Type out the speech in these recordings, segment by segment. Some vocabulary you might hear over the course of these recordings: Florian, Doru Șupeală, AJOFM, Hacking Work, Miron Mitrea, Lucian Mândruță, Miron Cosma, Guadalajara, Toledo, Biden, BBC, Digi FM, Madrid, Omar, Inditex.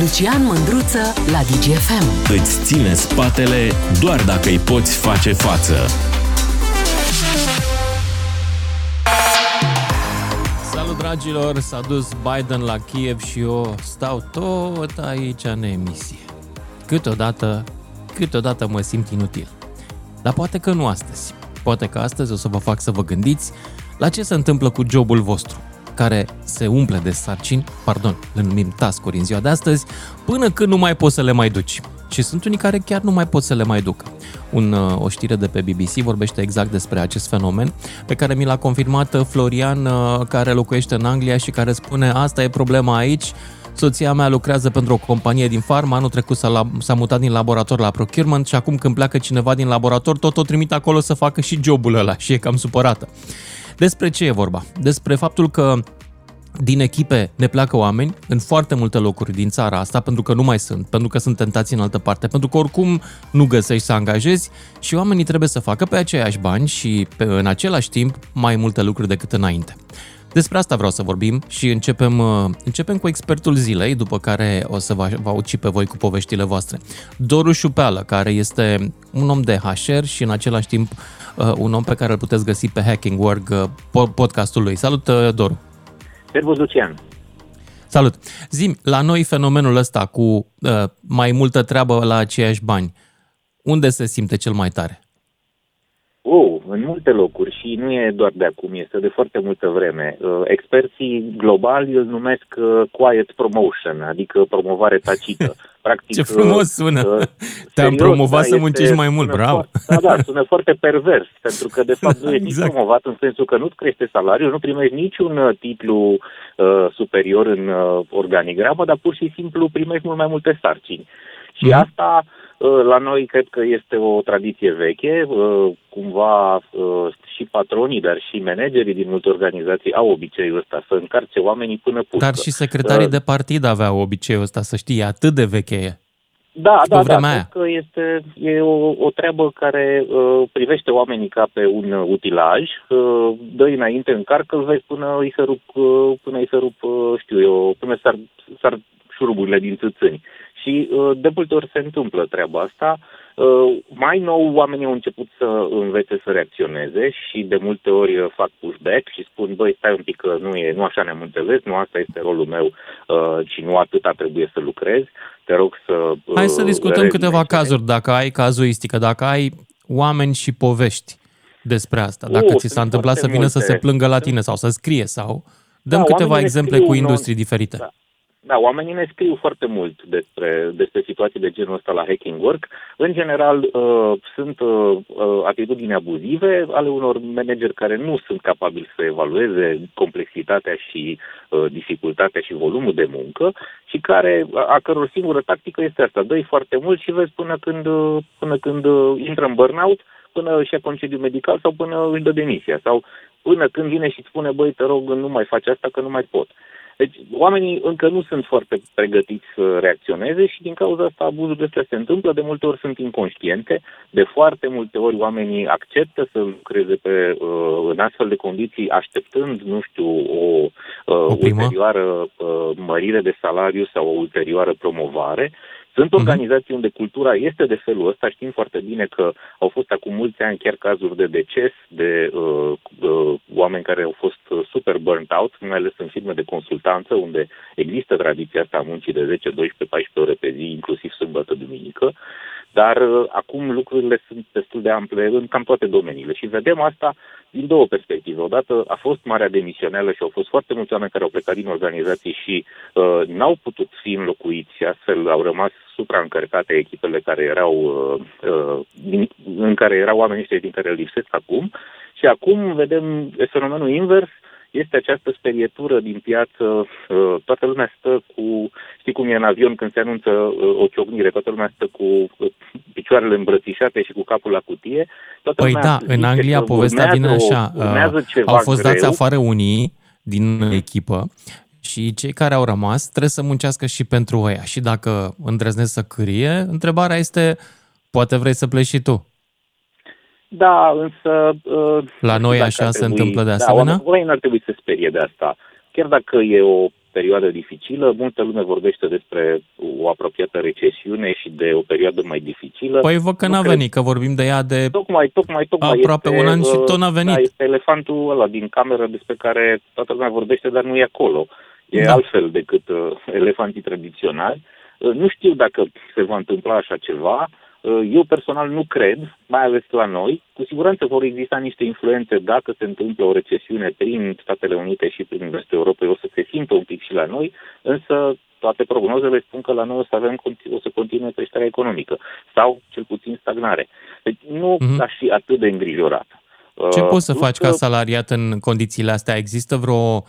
Lucian Mândruță la Digi FM. Îți ține spatele doar dacă îi poți face față. Salut, dragilor! S-a dus Biden la Kiev și eu stau tot aici în emisie. Câteodată mă simt inutil. Dar poate că nu astăzi. Poate că astăzi o să vă fac să vă gândiți la ce se întâmplă cu jobul vostru, care se umple de sarcini, le numim task-uri în ziua de astăzi, până când nu mai poți să le mai duci. Și sunt unii care chiar nu mai pot să le mai ducă. O știre de pe BBC vorbește exact despre acest fenomen, pe care mi l-a confirmat Florian, care locuiește în Anglia și care spune: asta e problema aici, soția mea lucrează pentru o companie din farmă, anul trecut s-a mutat din laborator la procurement și acum când pleacă cineva din laborator, tot o trimit acolo să facă și jobul ăla și e cam supărată. Despre ce e vorba? Despre faptul că din echipe ne pleacă oameni în foarte multe locuri din țara asta, pentru că nu mai sunt, pentru că sunt tentați în altă parte, pentru că oricum nu găsești să angajezi și oamenii trebuie să facă pe aceiași bani și în același timp mai multe lucruri decât înainte. Despre asta vreau să vorbim și începem cu expertul zilei, după care o să vă auzi pe voi cu poveștile voastre. Doru Șupeală, care este un om de HR și în același timp un om pe care îl puteți găsi pe Hacking Work, podcastul lui. Salut, Doru! Servus, Lucian! Salut! Zi-mi, la noi fenomenul ăsta cu mai multă treabă la aceiași bani, unde se simte cel mai tare? În multe locuri și nu e doar de acum, este de foarte multă vreme. Experții globali îl numesc quiet promotion, adică promovare tacită. Practic, ce frumos sună! Te-am promovat să muncești mai mult, bravo! Da, sună foarte pervers, pentru că de fapt nu ești nici promovat în sensul că nu-ți crește salariul, nu primești niciun titlu superior în organigramă, dar pur și simplu primești mult mai multe sarcini. Și asta... La noi cred că este o tradiție veche, cumva și patronii, dar și managerii din multe organizații au obiceiul ăsta să încarce oamenii până pușcă. Dar și secretarii de partid aveau obiceiul ăsta, să știi, atât de veche e. Da, cred că e o treabă care privește oamenii ca pe un utilaj, dă înainte, încarcă-l, vezi până s-ar șuruburile din țâțâni. Și de multe ori se întâmplă treaba asta. Mai nou, oamenii au început să învețe să reacționeze și de multe ori fac pushback și spun: băi, stai un pic că nu așa ne-am înțeles, nu asta este rolul meu și nu atâta trebuie să lucrez. Te rog să... Hai să discutăm câteva cazuri, dacă ai cazuistică, dacă ai oameni și povești despre asta, dacă ți s-a întâmplat să vină multe, să se plângă la tine sau să scrie sau... Dăm câteva exemple cu industrii diferite. Da. Da, oamenii ne scriu foarte mult despre situații de genul ăsta la Hacking Work. În general, sunt atitudini abuzive ale unor manageri care nu sunt capabili să evalueze complexitatea și dificultatea și volumul de muncă și a căror singură tactică este asta. Dă-i foarte mult și vezi până când intră în burnout, până își ia concediu medical sau până își dă demisia sau până când vine și îți spune: băi, te rog, nu mai faci asta că nu mai pot. Deci oamenii încă nu sunt foarte pregătiți să reacționeze și din cauza asta abuzurile astea se întâmplă, de multe ori sunt inconștiente, de foarte multe ori oamenii acceptă să lucreze în astfel de condiții așteptând, o ulterioară mărire de salariu sau o ulterioară promovare. Sunt organizații unde cultura este de felul ăsta, știm foarte bine că au fost acum mulți ani chiar cazuri de deces, de oameni care au fost super burnt out, mai ales în firme de consultanță, unde există tradiția asta a muncii de 10, 12, 14 ore pe zi, inclusiv sâmbătă, duminică, dar acum lucrurile sunt destul de ample în cam toate domeniile și vedem asta din două perspective. Odată a fost marea demisională și au fost foarte mulți oameni care au plecat din organizații și n-au putut fi înlocuiți și astfel au rămas supraîncărcate echipele care erau, în care erau oamenii ăștia din care lipsesc acum. Și acum vedem fenomenul invers, este această sperietură din piață, toată lumea stă cu, știi cum e în avion când se anunță o ciocnire, toată lumea stă cu picioarele îmbrățișate și cu capul la cutie. În Anglia povestea vine așa, au fost dați afară unii din echipă și cei care au rămas trebuie să muncească și pentru ăia. Și dacă îndrăznesc să cârie, întrebarea este: poate vrei să pleci și tu? Da, însă... La noi așa se întâmplă de asemenea? Oamenii n-ar trebui să se sperie de asta. Chiar dacă e o perioadă dificilă, multă lume vorbește despre o apropiată recesiune și de o perioadă mai dificilă. Păi văd că nu n-a venit, că vorbim de ea de tocmai aproape este, un an și tot n-a venit. Da, este elefantul ăla din cameră despre care toată lumea vorbește, dar nu e acolo. E altfel decât elefantii tradiționali. Nu știu dacă se va întâmpla așa ceva. Eu personal nu cred, mai ales la noi. Cu siguranță vor exista niște influențe dacă se întâmplă o recesiune prin Statele Unite și prin vestul Europei, o să se simtă un pic și la noi, însă toate prognozele spun că la noi o să continue creșterea economică sau cel puțin stagnare. Deci nu aș fi atât de îngrijorat. Ce poți să faci ca salariat în condițiile astea? Există vreo...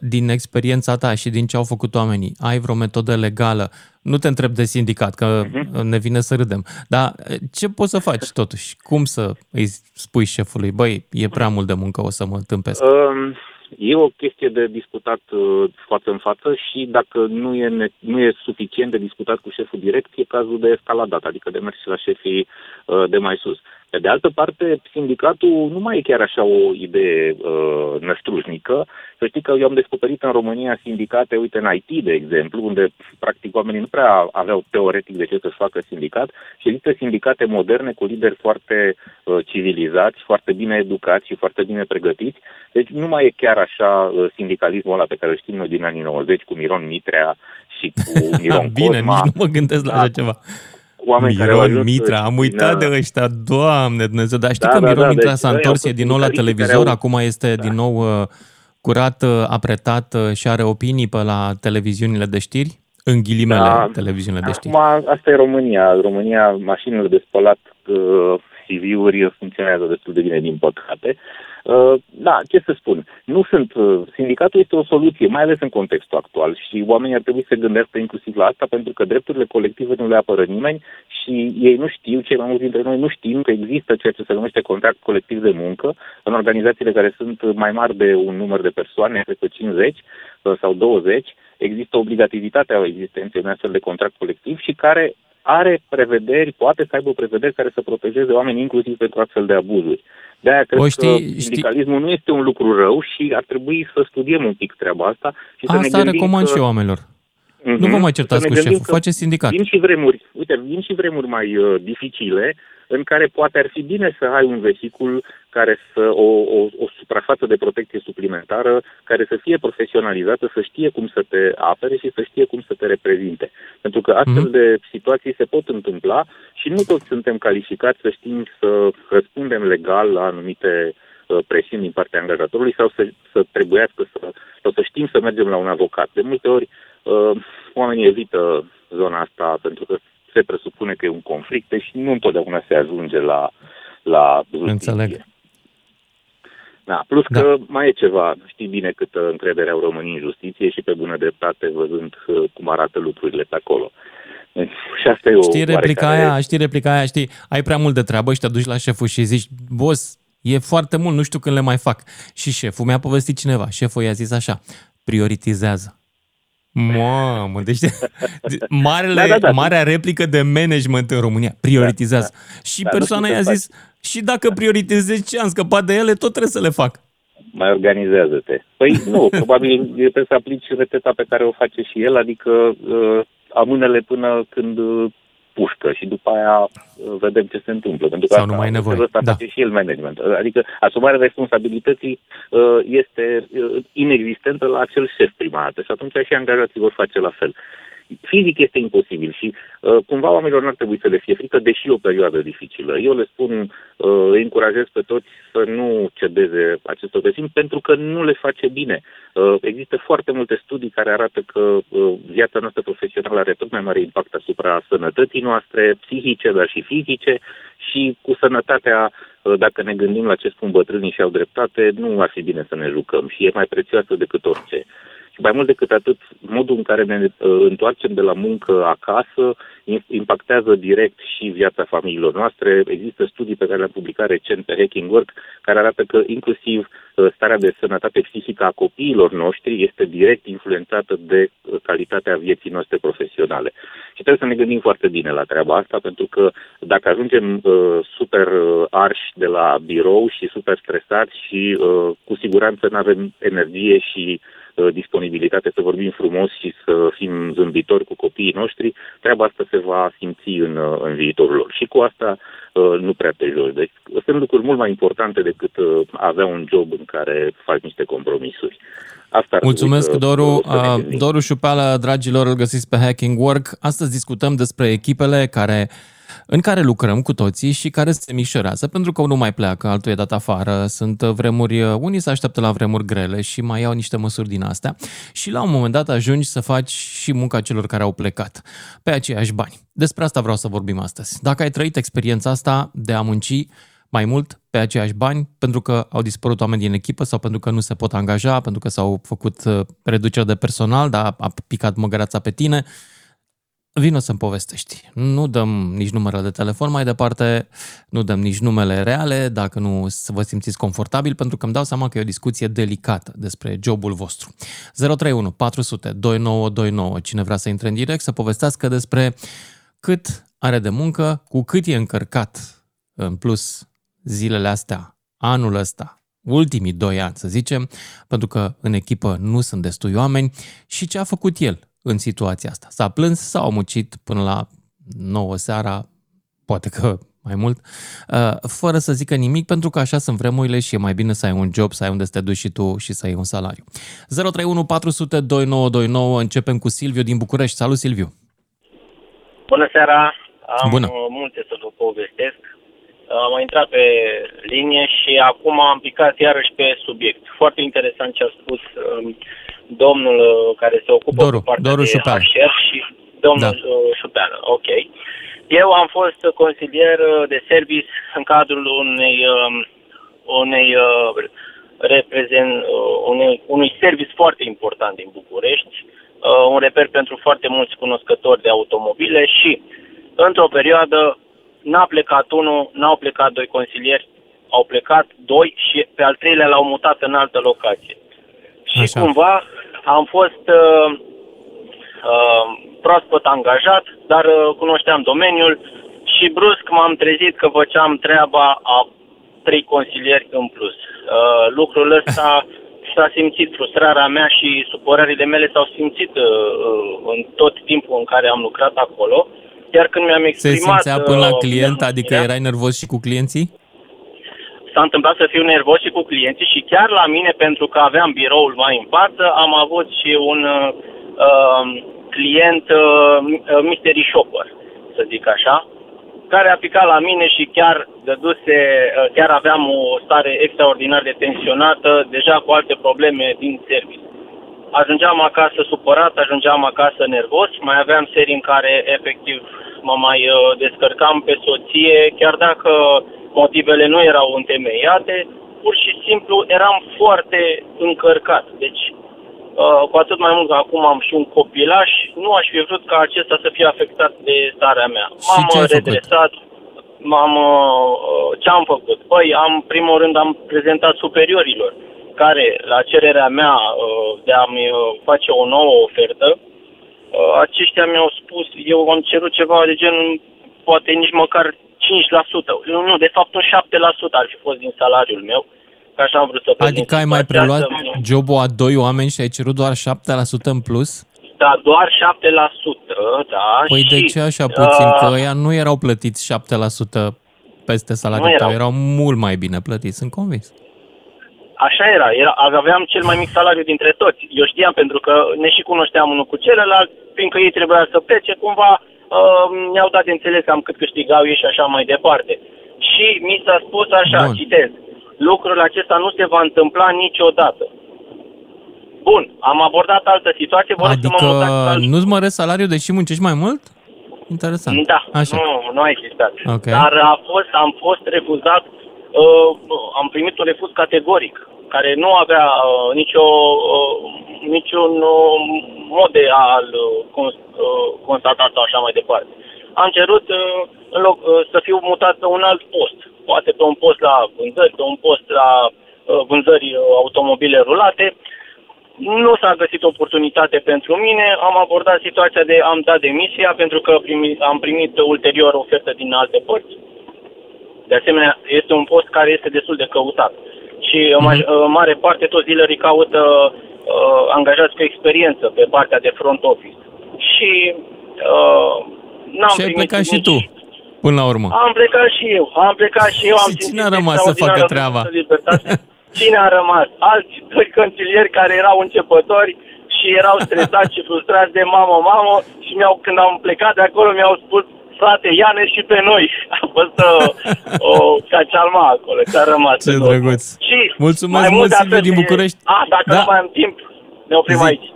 Din experiența ta și din ce au făcut oamenii, ai vreo metodă legală? Nu te întreb de sindicat, că ne vine să râdem, dar ce poți să faci totuși? Cum să îi spui șefului, băi, e prea mult de muncă, o să mă întâmpesc? E o chestie de discutat față în față și dacă nu e suficient de discutat cu șeful direct, e cazul de escaladat, adică de mers la șefii de mai sus. Pe de altă parte, sindicatul nu mai e chiar așa o idee năstrușnică. Să știi că eu am descoperit în România sindicate, uite, în IT, de exemplu, unde practic oamenii nu prea aveau teoretic de ce să-și facă sindicat și există sindicate moderne cu lideri foarte civilizați, foarte bine educați și foarte bine pregătiți. Deci nu mai e chiar așa sindicalismul ăla pe care îl știm noi din anii 90 cu Miron Mitrea și cu Miron Cosma. Bine, nici nu mă gândesc la așa ceva. Miron Mitra, am uitat de ăștia, Doamne Dumnezeu, dar știi că Miron Mitra s-a întors, e din nou la televizor, acum este din nou curat, apretat și are opinii pe la televiziunile de știri, în ghilimele televiziunile de știri. Acum, asta e România, mașinile de spălat CV-uri funcționează destul de bine, din păcate. Da, ce să spun, sindicatul este o soluție, mai ales în contextul actual și oamenii ar trebui să se gândească inclusiv la asta pentru că drepturile colective nu le apără nimeni și ei nu știu, cei mai mulți dintre noi nu știm că există ceea ce se numește contract colectiv de muncă în organizațiile care sunt mai mari de un număr de persoane, cred că 50 sau 20, există obligativitatea existenței unui astfel de contract colectiv și care are prevederi, poate să aibă prevederi care să protejeze oamenii inclusiv pentru astfel de abuzuri. De-aia cred că sindicalismul nu este un lucru rău și ar trebui să studiem un pic treaba asta. Și să asta ne recomand și eu oamenilor. Nu vă mai certați cu șeful, faceți sindicat. Vin și vremuri mai dificile în care poate ar fi bine să ai un vehicul care o suprafață de protecție suplimentară care să fie profesionalizată, să știe cum să te apere și să știe cum să te reprezinte. Pentru că astfel de situații se pot întâmpla și nu toți suntem calificați să știm să răspundem legal la anumite presiuni din partea angajatorului sau să trebuiască să știm să mergem la un avocat. De multe ori oamenii evită zona asta pentru că se presupune că e un conflict și nu întotdeauna se ajunge la justiție. Înțeleg. Da, plus că mai e ceva, știi bine câtă încredere au românii în justiție și pe bună dreptate văzând cum arată lucrurile pe acolo. Deci, și asta e știi replica aia, știi, ai prea mult de treabă și te duci la șeful și zici, boss, e foarte mult, nu știu când le mai fac. Și șeful mi-a povestit cineva, șeful i-a zis așa, prioritizează. Mamă, deci marea replică de management în România, prioritizează. Și persoana i-a zis, și dacă prioritizezi ce am scăpat de ele, tot trebuie să le fac. Mai organizează-te. Păi nu, probabil trebuie să aplici rețeta pe care o face și el, adică amânele până când pușcă și după aia vedem ce se întâmplă. Pentru că asta face și el management. Adică asumarea responsabilității este inexistentă la acel șef prima dată și atunci și angajații vor face la fel. Fizic este imposibil și cumva oamenilor n-ar trebui să le fie frică, deși e o perioadă dificilă. Eu le spun, îi încurajez pe toți să nu cedeze acestor presiuni pentru că nu le face bine. Există foarte multe studii care arată că viața noastră profesională are tot mai mare impact asupra sănătății noastre, psihice, dar și fizice și cu sănătatea, dacă ne gândim la ce spun bătrânii și au dreptate, nu ar fi bine să ne jucăm și e mai prețioasă decât orice. Și mai mult decât atât, modul în care ne întoarcem de la muncă acasă impactează direct și viața familiilor noastre. Există studii pe care le-am publicat recent pe Hacking Work care arată că inclusiv starea de sănătate psihică a copiilor noștri este direct influențată de calitatea vieții noastre profesionale. Și trebuie să ne gândim foarte bine la treaba asta, pentru că dacă ajungem super arși de la birou și super stresați și cu siguranță nu avem energie și disponibilitate să vorbim frumos și să fim zâmbitori cu copiii noștri, treaba asta se va simți în viitorul lor. Și cu asta nu prea te joci. Deci sunt lucruri mult mai importante decât avea un job în care faci niște compromisuri. Asta mulțumesc, Doru. Doru Șupeală, dragilor, îl găsiți pe Hacking Work. Astăzi discutăm despre echipele în care lucrăm cu toții și care se micșorează, pentru că unul mai pleacă, altul e dat afară, unii se așteaptă la vremuri grele și mai iau niște măsuri din astea și la un moment dat ajungi să faci și munca celor care au plecat pe aceiași bani. Despre asta vreau să vorbim astăzi. Dacă ai trăit experiența asta de a munci mai mult pe aceiași bani, pentru că au dispărut oameni din echipă sau pentru că nu se pot angaja, pentru că s-au făcut reduceri de personal, dar a picat măgărața pe tine, vino să-mi povestești. Nu dăm nici numărul de telefon mai departe, nu dăm nici numele reale, dacă nu vă simțiți confortabil, pentru că îmi dau seama că e o discuție delicată despre jobul vostru. 031 400 2929, cine vrea să intre în direct, să povestească despre cât are de muncă, cu cât e încărcat în plus zilele astea, anul ăsta, ultimii 2 ani, să zicem, pentru că în echipă nu sunt destui oameni și ce a făcut el în situația asta. S-a plâns sau a muncit până la 9 seara, poate că mai mult, fără să zică nimic, pentru că așa sunt vremurile și e mai bine să ai un job, să ai unde să te duci și tu și să ai un salariu. 031 400 2929, începem cu Silviu din București. Salut, Silviu! Bună seara! Bună. Multe să vă povestesc. Am intrat pe linie și acum am picat iarăși pe subiect. Foarte interesant ce a spus domnul care se ocupă Doru, cu partea Doru de HR și domnul Șupeală. Ok. Eu am fost consilier de service în cadrul unui service foarte important din București, un reper pentru foarte mulți cunoscători de automobile și într-o perioadă n-a plecat unul, n-au plecat 2 consilieri, au plecat 2 și pe al 3-lea l-au mutat în altă locație. Așa. Și cumva am fost proaspăt angajat, dar cunoșteam domeniul și brusc m-am trezit că făceam treaba a 3 consilieri în plus. Lucrul ăsta s-a simțit, frustrarea mea și supărările mele s-au simțit în tot timpul în care am lucrat acolo. Iar când mi-am exprimat... Se simțea până la client, adică erai nervos și cu clienții? S-a întâmplat să fiu nervos și cu clienții și chiar la mine, pentru că aveam biroul mai în față, am avut și un client mystery shopper, să zic așa, care a picat la mine și chiar chiar aveam o stare extraordinar de tensionată, deja cu alte probleme din service. Ajungeam acasă supărat, ajungeam acasă nervos, mai aveam serii în care efectiv mă mai descărcam pe soție, chiar dacă motivele nu erau întemeiate, pur și simplu eram foarte încărcat. Deci, cu atât mai mult că acum am și un copilaș, nu aș fi vrut ca acesta să fie afectat de starea mea. M-am redresat, ce-am făcut? Păi, în primul rând am prezentat superiorilor, care, la cererea mea de a-mi face o nouă ofertă, aceștia mi-au spus, eu am cerut ceva de genul, poate nici măcar 5%, nu, de fapt un 7% ar fi fost din salariul meu, că așa am vrut să prezint. Adică ai mai preluat jobul a 2 oameni și ai cerut doar 7% în plus? Da, doar 7%, da. Păi și, de ce așa puțin? Că ăia nu erau plătiți 7% peste salariul tău, erau mult mai bine plătiți, sunt convins. Așa era, aveam cel mai mic salariu dintre toți. Eu știam, pentru că ne și cunoșteam unul cu celălalt, fiindcă ei trebuia să plece, cumva mi-au dat de înțeles cam cât câștigau ei și așa mai departe. Și mi s-a spus așa, citez, lucrul acesta nu se va întâmpla niciodată. Bun, am abordat altă situație. Adică nu-ți măresc salariul deși muncești mai mult? Interesant. Da, așa. Nu a existat. Okay. Dar am fost refuzat. Am primit un refuz categoric, care nu avea niciun mod de a-l constata sau așa mai departe. Am cerut în loc să fiu mutat pe un alt post, poate pe un post la vânzări, pe un post la vânzări automobile rulate. Nu s-a găsit oportunitate pentru mine, am abordat situația de am dat demisia pentru că am primit ulterior ofertă din alte părți. De asemenea, este un post care este destul de căutat. Și în mare parte toți dealerii caută angajați cu experiență pe partea de front office. Și n-am primit. Și ai plecat și tu, până la urmă. Am plecat și eu. Și cine a rămas să facă treaba? Cine a rămas? Alți doi consilieri care erau începători și erau stresați și frustrați de mamă, și când am plecat de acolo mi-au spus: frate, ia-ne și pe noi. A fost o cacealma acolo, ce-a rămas. Ce drăguț. Și mulțumesc mult, Silviu, din București. Dacă nu mai am timp, ne oprim aici.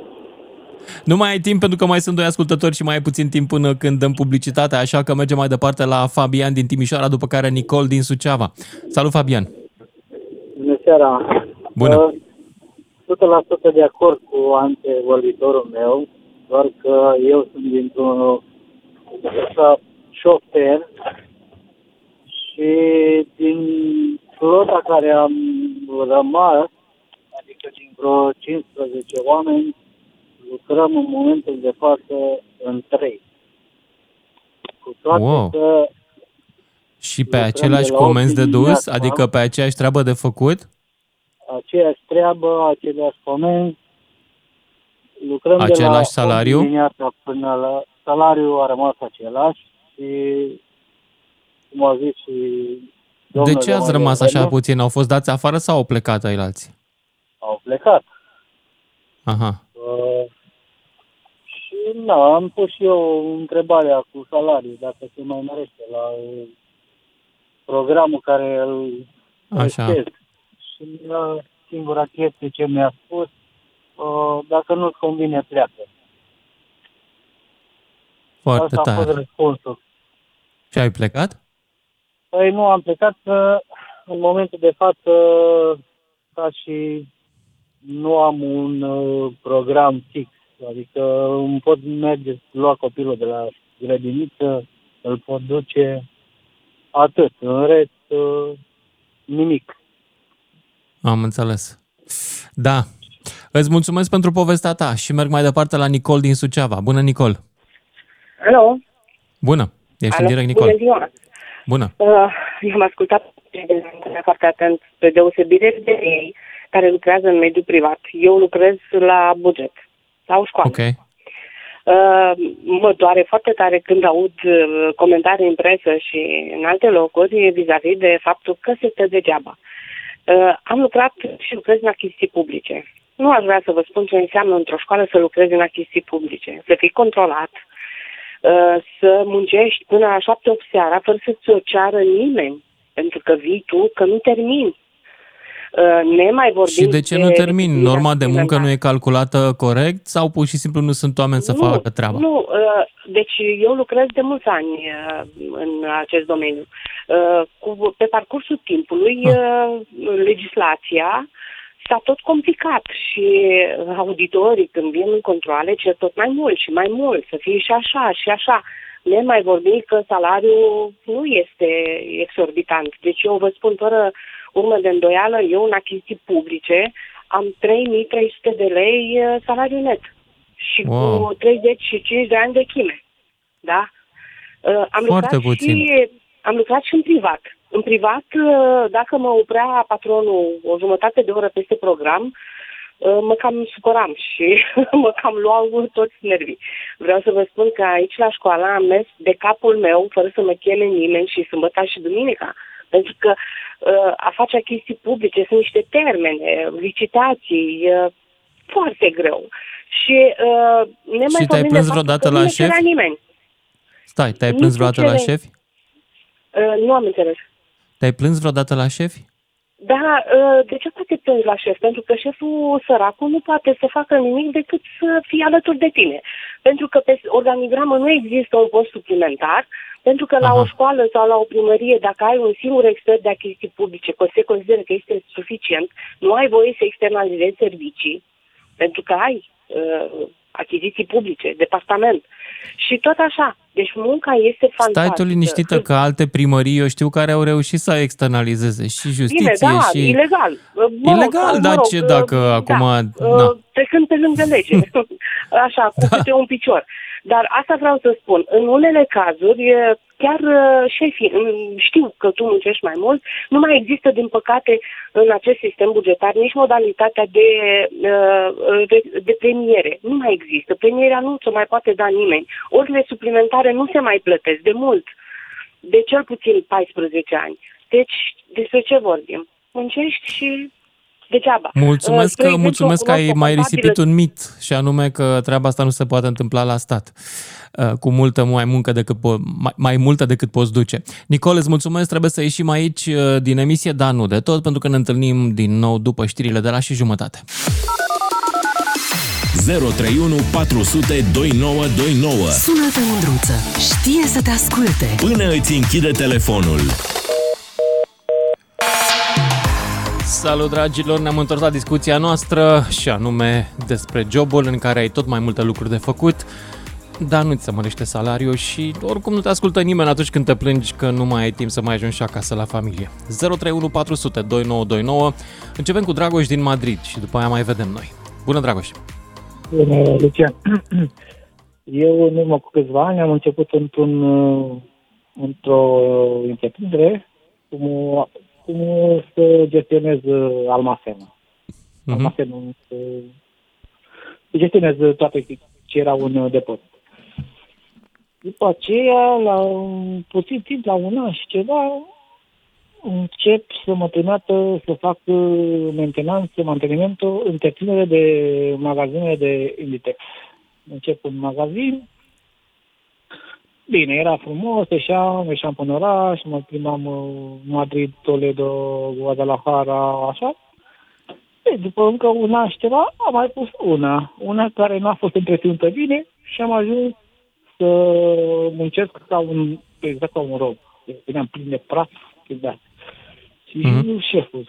Nu mai ai timp, pentru că mai sunt doi ascultători și mai ai puțin timp până când dăm publicitatea, așa că mergem mai departe la Fabian din Timișoara, după care Nicol din Suceava. Salut, Fabian! Bună seara! Bună! 100% de acord cu antevorbitorul meu, doar că eu sunt dintr-un șofer și din flota care am rămas, adică din vreo 15 oameni, lucrăm în momentul de față în 3. Cu toate că și pe același comenzi de dus, adică pe aceeași treabă de făcut? Aceeași treabă, aceleași comenzi, lucrăm același de la salariu? Dimineața până la salariul a rămas același și, cum a zis și domnul... De ce ați rămas așa puțin? Au fost dați afară sau au plecat ailalți? Au plecat. Aha. Și na, am pus și eu întrebarea cu salariul, dacă se mai mărește la programul care îl testez. Și singura chestie ce mi-a spus, dacă nu-ți convine, pleacă. Foarte tare. Asta a fost răspunsul. Și ai plecat? Păi nu, am plecat că în momentul de față ca și nu am un program fix, adică îmi pot merge, lua copilul de la grădiniță, îl pot duce, atât, în rest nimic. Am înțeles. Da, îți mulțumesc pentru povestea ta și merg mai departe la Nicol din Suceava. Bună, Nicol! Alo! Bună! Ești în direct, Nicol. Bună ziua! Bună! I-am ascultat foarte atent, pe deosebire de ei care lucrează în mediul privat. Eu lucrez la buget, la o școală. Okay. Mă doare foarte tare când aud comentarii în presă și în alte locuri vis-a-vis de faptul că se stă degeaba. Am lucrat și lucrez în achiziții publice. Nu aș vrea să vă spun ce înseamnă într-o școală să lucrezi în achiziții publice. Să fii controlat, să muncești până la 7-8 seara fără să ți-o ceară nimeni, pentru că vii tu că nu termini. Ne mai vorbim. Și de ce nu termin? Norma de muncă nu e calculată corect sau pur și simplu nu sunt oameni să facă treaba? Nu, deci eu lucrez de mulți ani în acest domeniu. Pe parcursul timpului, legislația s-a tot complicat și auditorii când vin în controle cer tot mai mult și mai mult, să fie și așa și așa. Ne mai vorbim că salariul nu este exorbitant. Deci eu vă spun fără urmă de îndoială, eu în achiziții publice am 3.300 de lei salariu net și cu 35 de ani de chime. Da? Am lucrat și în privat. În privat, dacă mă oprea patronul o jumătate de oră peste program, mă cam supăram și mă cam luau toți nervii. Vreau să vă spun că aici la școală am mers de capul meu fără să mă cheme nimeni și sâmbătă și duminica. Pentru că a face achiziții publice sunt niște termene, licitații, foarte greu. Și și te-ai plâns vreodată la șef? Stai, te-ai plâns vreodată la șef? Nu am înțeles. Te-ai plâns vreodată la șef? Da, de ce poate te plângi la șef? Pentru că șeful săracul nu poate să facă nimic decât să fie alături de tine. Pentru că pe organigramă nu există un post suplimentar, pentru că la o școală sau la o primărie, dacă ai un singur expert de achiziții publice, că se consideră că este suficient, nu ai voie să externalizezi servicii, pentru că ai achiziții publice, departament. Și tot așa. Deci munca este fantastică. Stai tu liniștită că alte primării, eu știu, care au reușit să externalizeze și justiție și... Ilegal, ilegal, da, ce dacă acum... Trecând pe lângă lege. Așa, cu câte un picior. Dar asta vreau să spun. În unele cazuri, chiar șefii, știu că tu muncești mai mult, nu mai există, din păcate, în acest sistem bugetar nici modalitatea de premiere. Nu mai există. Premierea nu ți-o mai poate da nimeni. Orele suplimentare nu se mai plătesc de mult, de cel puțin 14 ani. Deci, despre ce vorbim? Muncești și... degeaba. Mulțumesc că ai mai risipit un mit, și anume că treaba asta nu se poate întâmpla la stat. Cu multă mai muncă decât mai multă decât poți duce. Nicole, îți mulțumesc, trebuie să ieșim aici din emisie, dar nu de tot, pentru că ne întâlnim din nou după știrile de la și jumătate. 031 400 2929. Sună-te, Mândruță. Știe să te asculte. Până îți închide telefonul. Salut, dragilor! Ne-am întors la discuția noastră și anume despre jobul în care ai tot mai multe lucruri de făcut, dar nu ți se mărește salariul și oricum nu te ascultă nimeni atunci când te plângi că nu mai ai timp să mai ajungi și acasă la familie. 031 400 2929. Începem cu Dragoș din Madrid și după aia mai vedem noi. Bună, Dragoș! Bună, Lucian! Eu, în urmă cu câțiva ani, am început într-o întreprindere cum să gestionez almacenul. Uh-huh. Almacenul gestionez toate ce era un depozit. După aceea, la puțin timp, la un an și ceva, încep să mă trimată să fac mantenimentul, întreținere de magazine de Inditex. Încep un magazin. Bine, era frumos, ieșeam până oraș, mă primam Madrid, Toledo, Guadalajara, așa. E, după încă un an și ceva, am mai pus una care nu a fost întreținută bine și am ajuns să muncesc exact ca un rob. Veneam plin de praf, exact. Și șeful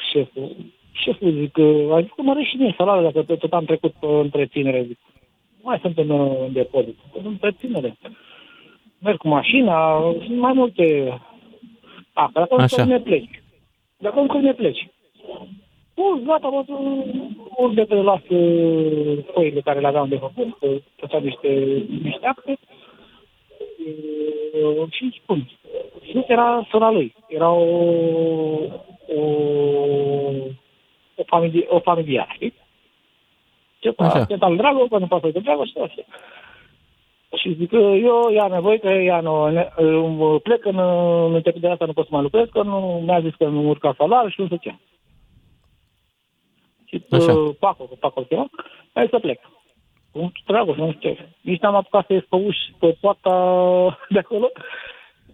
zic că a zis că mă reșine salariul, dacă tot am trecut pe întreținere, zic. Mai sunt în depozit, în întreținere. Merg cu mașina, sunt mai multe... Dacă încă ne pleci. Bun, gata, mă urc de pe las foile care le aveam de făcut, că făceam niște acte. Și îi spun, nu era sora lui, era o familie, știi? Ce-tal dragă, că nu pasă de dragă și tot așa. Și zic că eu ia nevoie că plec în întreprinderea asta, nu pot să mai lucrez, că nu mi-a zis că nu urca salar și nu știu ce. Și pacă, hai să plec. Nu trebuie, nu știu ce. Nici n-am apucat să ies pe uși, pe poata de acolo.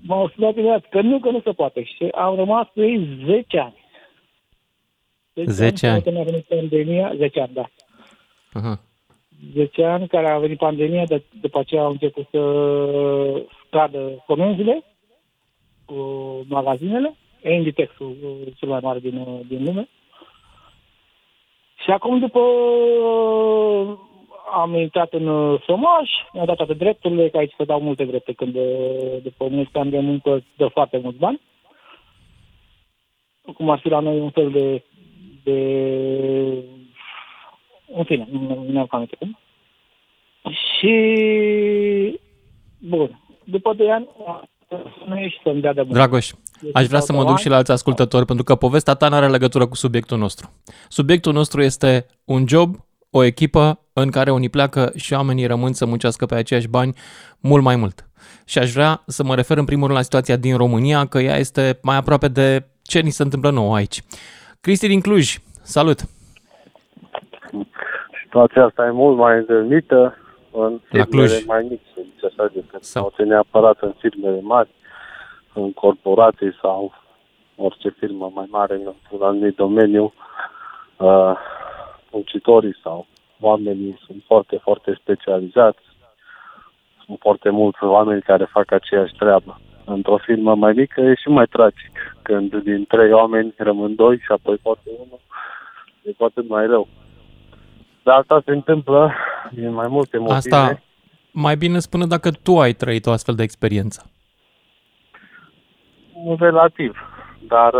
M-au sunat imediat că nu se poate. Și am rămas cu ei 10 ani. 10 ani? Că mi-a venit pandemia, 10 ani, da. Aha. 10 ani, care a venit pandemia, dar după aceea au început să scadă comenzile cu magazinele, Inditex-ul cel mai mare din lume. Și acum, după am intrat în șomaj, mi-au dat toate drepturile, că aici se dau multe drepturi, când după mulți ani de muncă se dă foarte mulți bani. Cum ar fi la noi un fel de în fine, nu am cam cum. Și... bun. După 2 ani, nu ești să-mi dea de bun. Dragoș, aș vrea să mă duc și la alți ascultători, pentru că povestea ta nu are legătură cu subiectul nostru. Subiectul nostru este un job, o echipă în care unii pleacă și oamenii rămân să muncească pe aceiași bani mult mai mult. Și aș vrea să mă refer în primul rând la situația din România, că ea este mai aproape de ce ni se întâmplă nouă aici. Cristi din Cluj, salut! Situația asta e mult mai întâlnită în firmele mai mici, să zic așa, decât sau neapărat în firmele mari, în corporații sau orice firmă mai mare într-un anumit domeniu. Muncitorii sau oamenii sunt foarte, foarte specializați. Sunt foarte mulți oameni care fac aceeași treabă. Într-o firmă mai mică e și mai tragic, când din 3 oameni rămân 2 și apoi poate 1, e poate mai rău. Dar asta se întâmplă din mai multe motive. Asta mai bine spune dacă tu ai trăit o astfel de experiență. Relativ, dar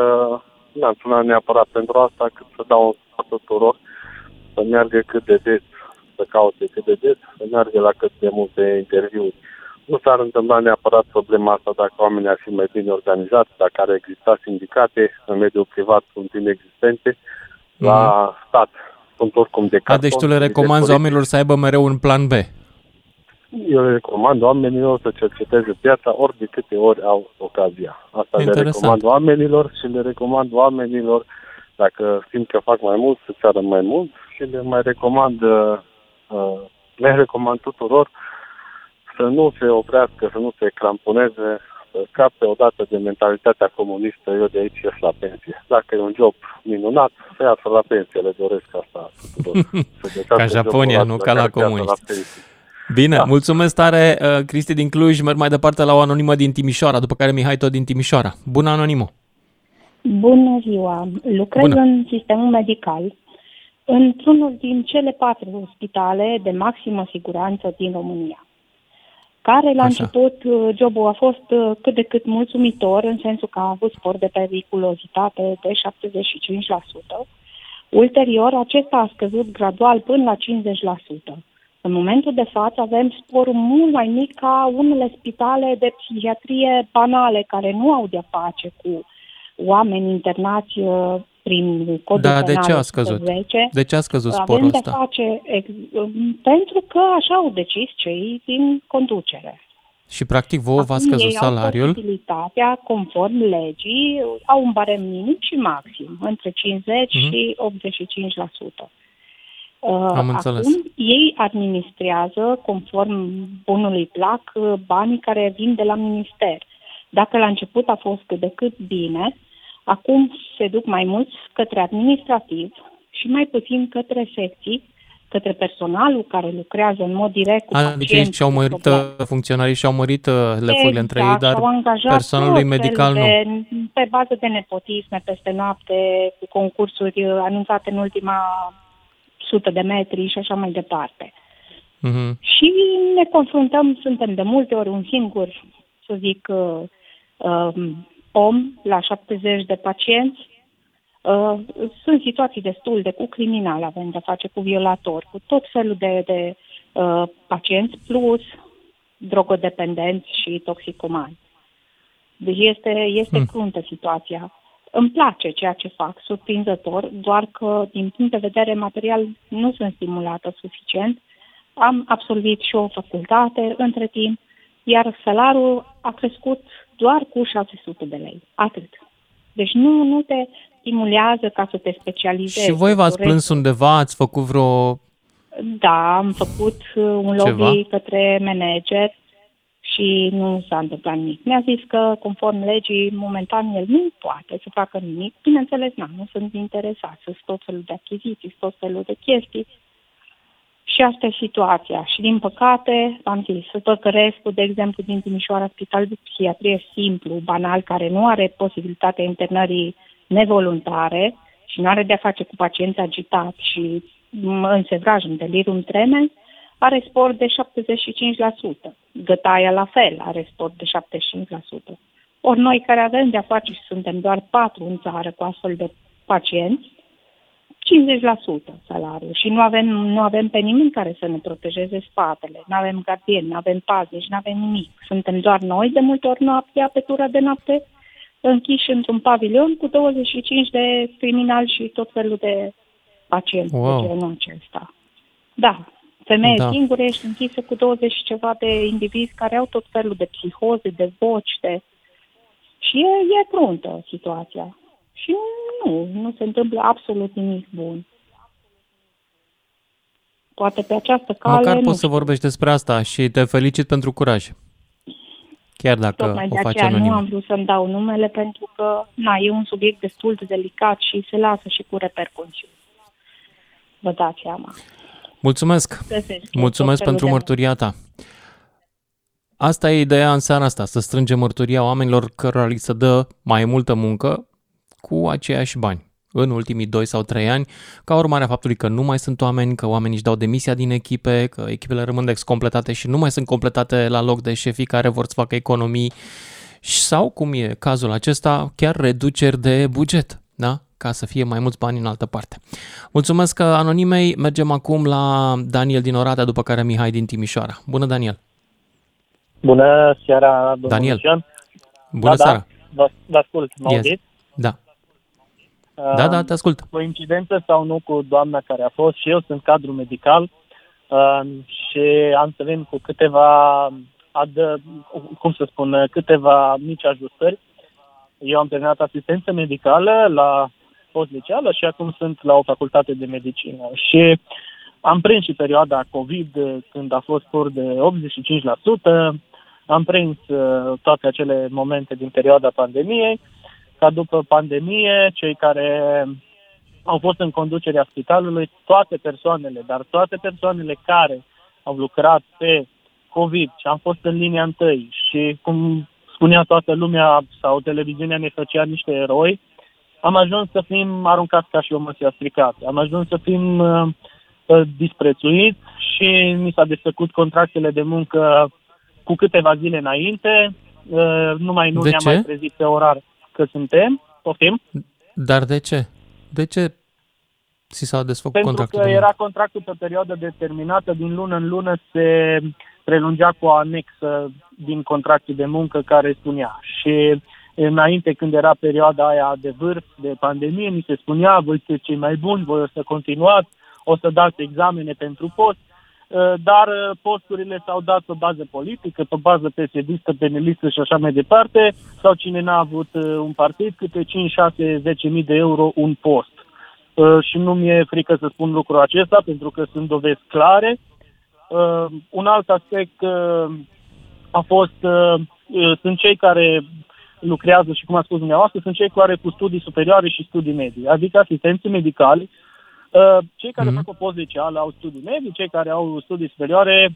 nu am sunat neapărat pentru asta, cât să dau un sfat tuturor să meargă cât de des să caute cât de des, să meargă la cât de multe interviuri. Nu s-ar întâmpla neapărat problema asta dacă oamenii ar fi mai bine organizați, dacă ar exista sindicate, în mediul privat sunt inexistente, la stat sunt oricum de carton. Deci tu le recomanzi oamenilor să aibă mereu un plan B? Eu le recomand oamenilor să cerceteze piața ori de câte ori au ocazia. Asta le recomand oamenilor și le recomand oamenilor, dacă simt că fac mai mult, să ceară mai mult și le recomand tuturor să nu se oprească, să nu se crampuneze, să scape odată de mentalitatea comunistă, eu de aici ies la pensie. Dacă e un job minunat, să iasă la pensie, le doresc asta tuturor. Ca Japonia, nu ca la comuniști. Bine, da. Mulțumesc tare, Cristi din Cluj. Merg mai departe la o anonimă din Timișoara, după care Mihai tot din Timișoara. Bună, anonimă! Bună ziua! Lucrez în sistemul medical, într-unul din cele 4 spitale de maximă siguranță din România, care la început jobul a fost cât de cât mulțumitor, în sensul că a avut spor de periculozitate de 75%. Ulterior, acesta a scăzut gradual până la 50%. În momentul de față avem sporul mult mai mic ca unele spitale de psihiatrie banale care nu au de-a face cu oameni internați prin codul penal. Da, de ce a scăzut? 10. De ce a scăzut sporul ăsta? Pentru că așa au decis cei din conducere. Și practic vouă v-a scăzut salariul? Ei au posibilitatea, conform legii, au un barem minim și maxim, între 50 și 85%. Am înțeles. Acum ei administrează, conform bunului plac, banii care vin de la minister. Dacă la început a fost cât de cât bine, acum se duc mai mulți către administrativ și mai puțin către secții, către personalul care lucrează în mod direct cu pacienții. Adică ei și-au mărit, funcționarii și-au mărit lefurile între ei, dar personalului medical nu. Pe bază de nepotisme, peste noapte, cu concursuri anunțate în ultima 100 de metri și așa mai departe. Și ne confruntăm, suntem de multe ori un singur, să zic, om la 70 de pacienți. Sunt situații destul de cu criminal, avem de face cu violatori, cu tot felul de pacienți, plus drogodependenți și toxicomani. Deci este cruntă situația. Îmi place ceea ce fac, surprinzător, doar că din punct de vedere material nu sunt stimulată suficient. Am absolvit și o facultate între timp, iar salariul a crescut doar cu 600 de lei, atât. Deci nu te stimulează ca să te specializezi. Și voi v-ați plâns undeva, ați făcut vreo... Da, am făcut un lobby către manager și nu s-a întâmplat nimic. Mi-a zis că, conform legii, momentan el nu poate să facă nimic. Bineînțeles, nu sunt interesat. Sunt tot felul de achiziții, tot felul de chestii. Și asta e situația. Și, din păcate, am zis, să tăcărescu, de exemplu, din Timișoara, Spitalul de Psihiatrie simplu, banal, care nu are posibilitatea internării nevoluntare și nu are de-a face cu pacienți agitați și în sevraj, în delirium tremens, are spor de 75%. Gătaia la fel are spor de 75%. Ori noi care avem de-a face și suntem doar 4 în țară cu astfel de pacienți, 50% salariul. Și nu avem pe nimeni care să ne protejeze spatele. Nu avem gardieni, nu avem paznici, nu avem nimic. Suntem doar noi, de multe ori noaptea, pe tura de noapte, închiși într-un pavilion cu 25 de criminali și tot felul de pacienți de genul acesta. Da. Femeie singură ești închisă cu 20 și ceva de indivizi care au tot felul de psihoze, de voci, de... Și e cruntă situația. Și nu se întâmplă absolut nimic bun. Poate pe această cale... Măcar poți să vorbești despre asta și te felicit pentru curaj. Chiar dacă o faci anonim. Nu am vrut să-mi dau numele pentru că e un subiect destul de delicat și se lasă și cu repercusiuni. Vă dați seama. Mulțumesc! Mulțumesc pentru mărturia ta. Asta e ideea în seara asta, să strângem mărturia oamenilor cărora li se dă mai multă muncă cu aceiași bani în ultimii 2 sau 3 ani, ca urmare a faptului că nu mai sunt oameni, că oamenii își dau demisia din echipe, că echipele rămân descompletate și nu mai sunt completate la loc de șefii care vor să facă economii sau, cum e cazul acesta, chiar reduceri de buget. Da? ca să fie mai mulți bani în altă parte. Mulțumesc anonimei, mergem acum la Daniel din Oradea, după care Mihai din Timișoara. Bună, Daniel! Bună seara, domnul Daniel! Lucian. Bună seara! Da, vă ascult, mă auziți? Da. Da, te ascult. Coincidență sau nu cu doamna care a fost, și eu sunt cadru medical și am să vin cu câteva, câteva mici ajustări. Eu am terminat asistență medicală la post-liceală și acum sunt la o facultate de medicină. Și am prins și perioada COVID, când a fost scor de 85%. Am prins toate acele momente din perioada pandemiei, ca după pandemie, cei care au fost în conducerea spitalului, toate persoanele, dar toate persoanele care au lucrat pe COVID și am fost în linia întâi și, cum spunea toată lumea sau televiziunea, ne făcea niște eroi, am ajuns să fim aruncați ca și o măsia stricată. Am ajuns să fim disprețuiți și mi s-a desfăcut contractele de muncă cu câteva zile înainte, numai nu ne-am mai trezit pe orar că suntem, poftim. Dar de ce? De ce ți s-a desfăcut contractul? Pentru că era contractul pe perioadă determinată, din lună în lună se prelungea cu o anexă din contractul de muncă care spunea. Și înainte, când era perioada aia de vârf, de pandemie, mi se spunea: voi sunteți cei mai buni, voi o să continuați, o să dați examene pentru post. Dar posturile s-au dat pe bază politică, pe bază PSD-istă, penelistă și așa mai departe, sau cine n-a avut un partid, câte 5, 6, 10.000 de euro un post. Și nu mi-e frică să spun lucrul acesta, pentru că sunt dovezi clare. Un alt aspect a fost, sunt cei care lucrează, și cum a spus dumneavoastră, sunt cei care cu studii superioare și studii medii, adică asistenții medicali. Cei care fac o post-liceală au studii medii, cei care au studii superioare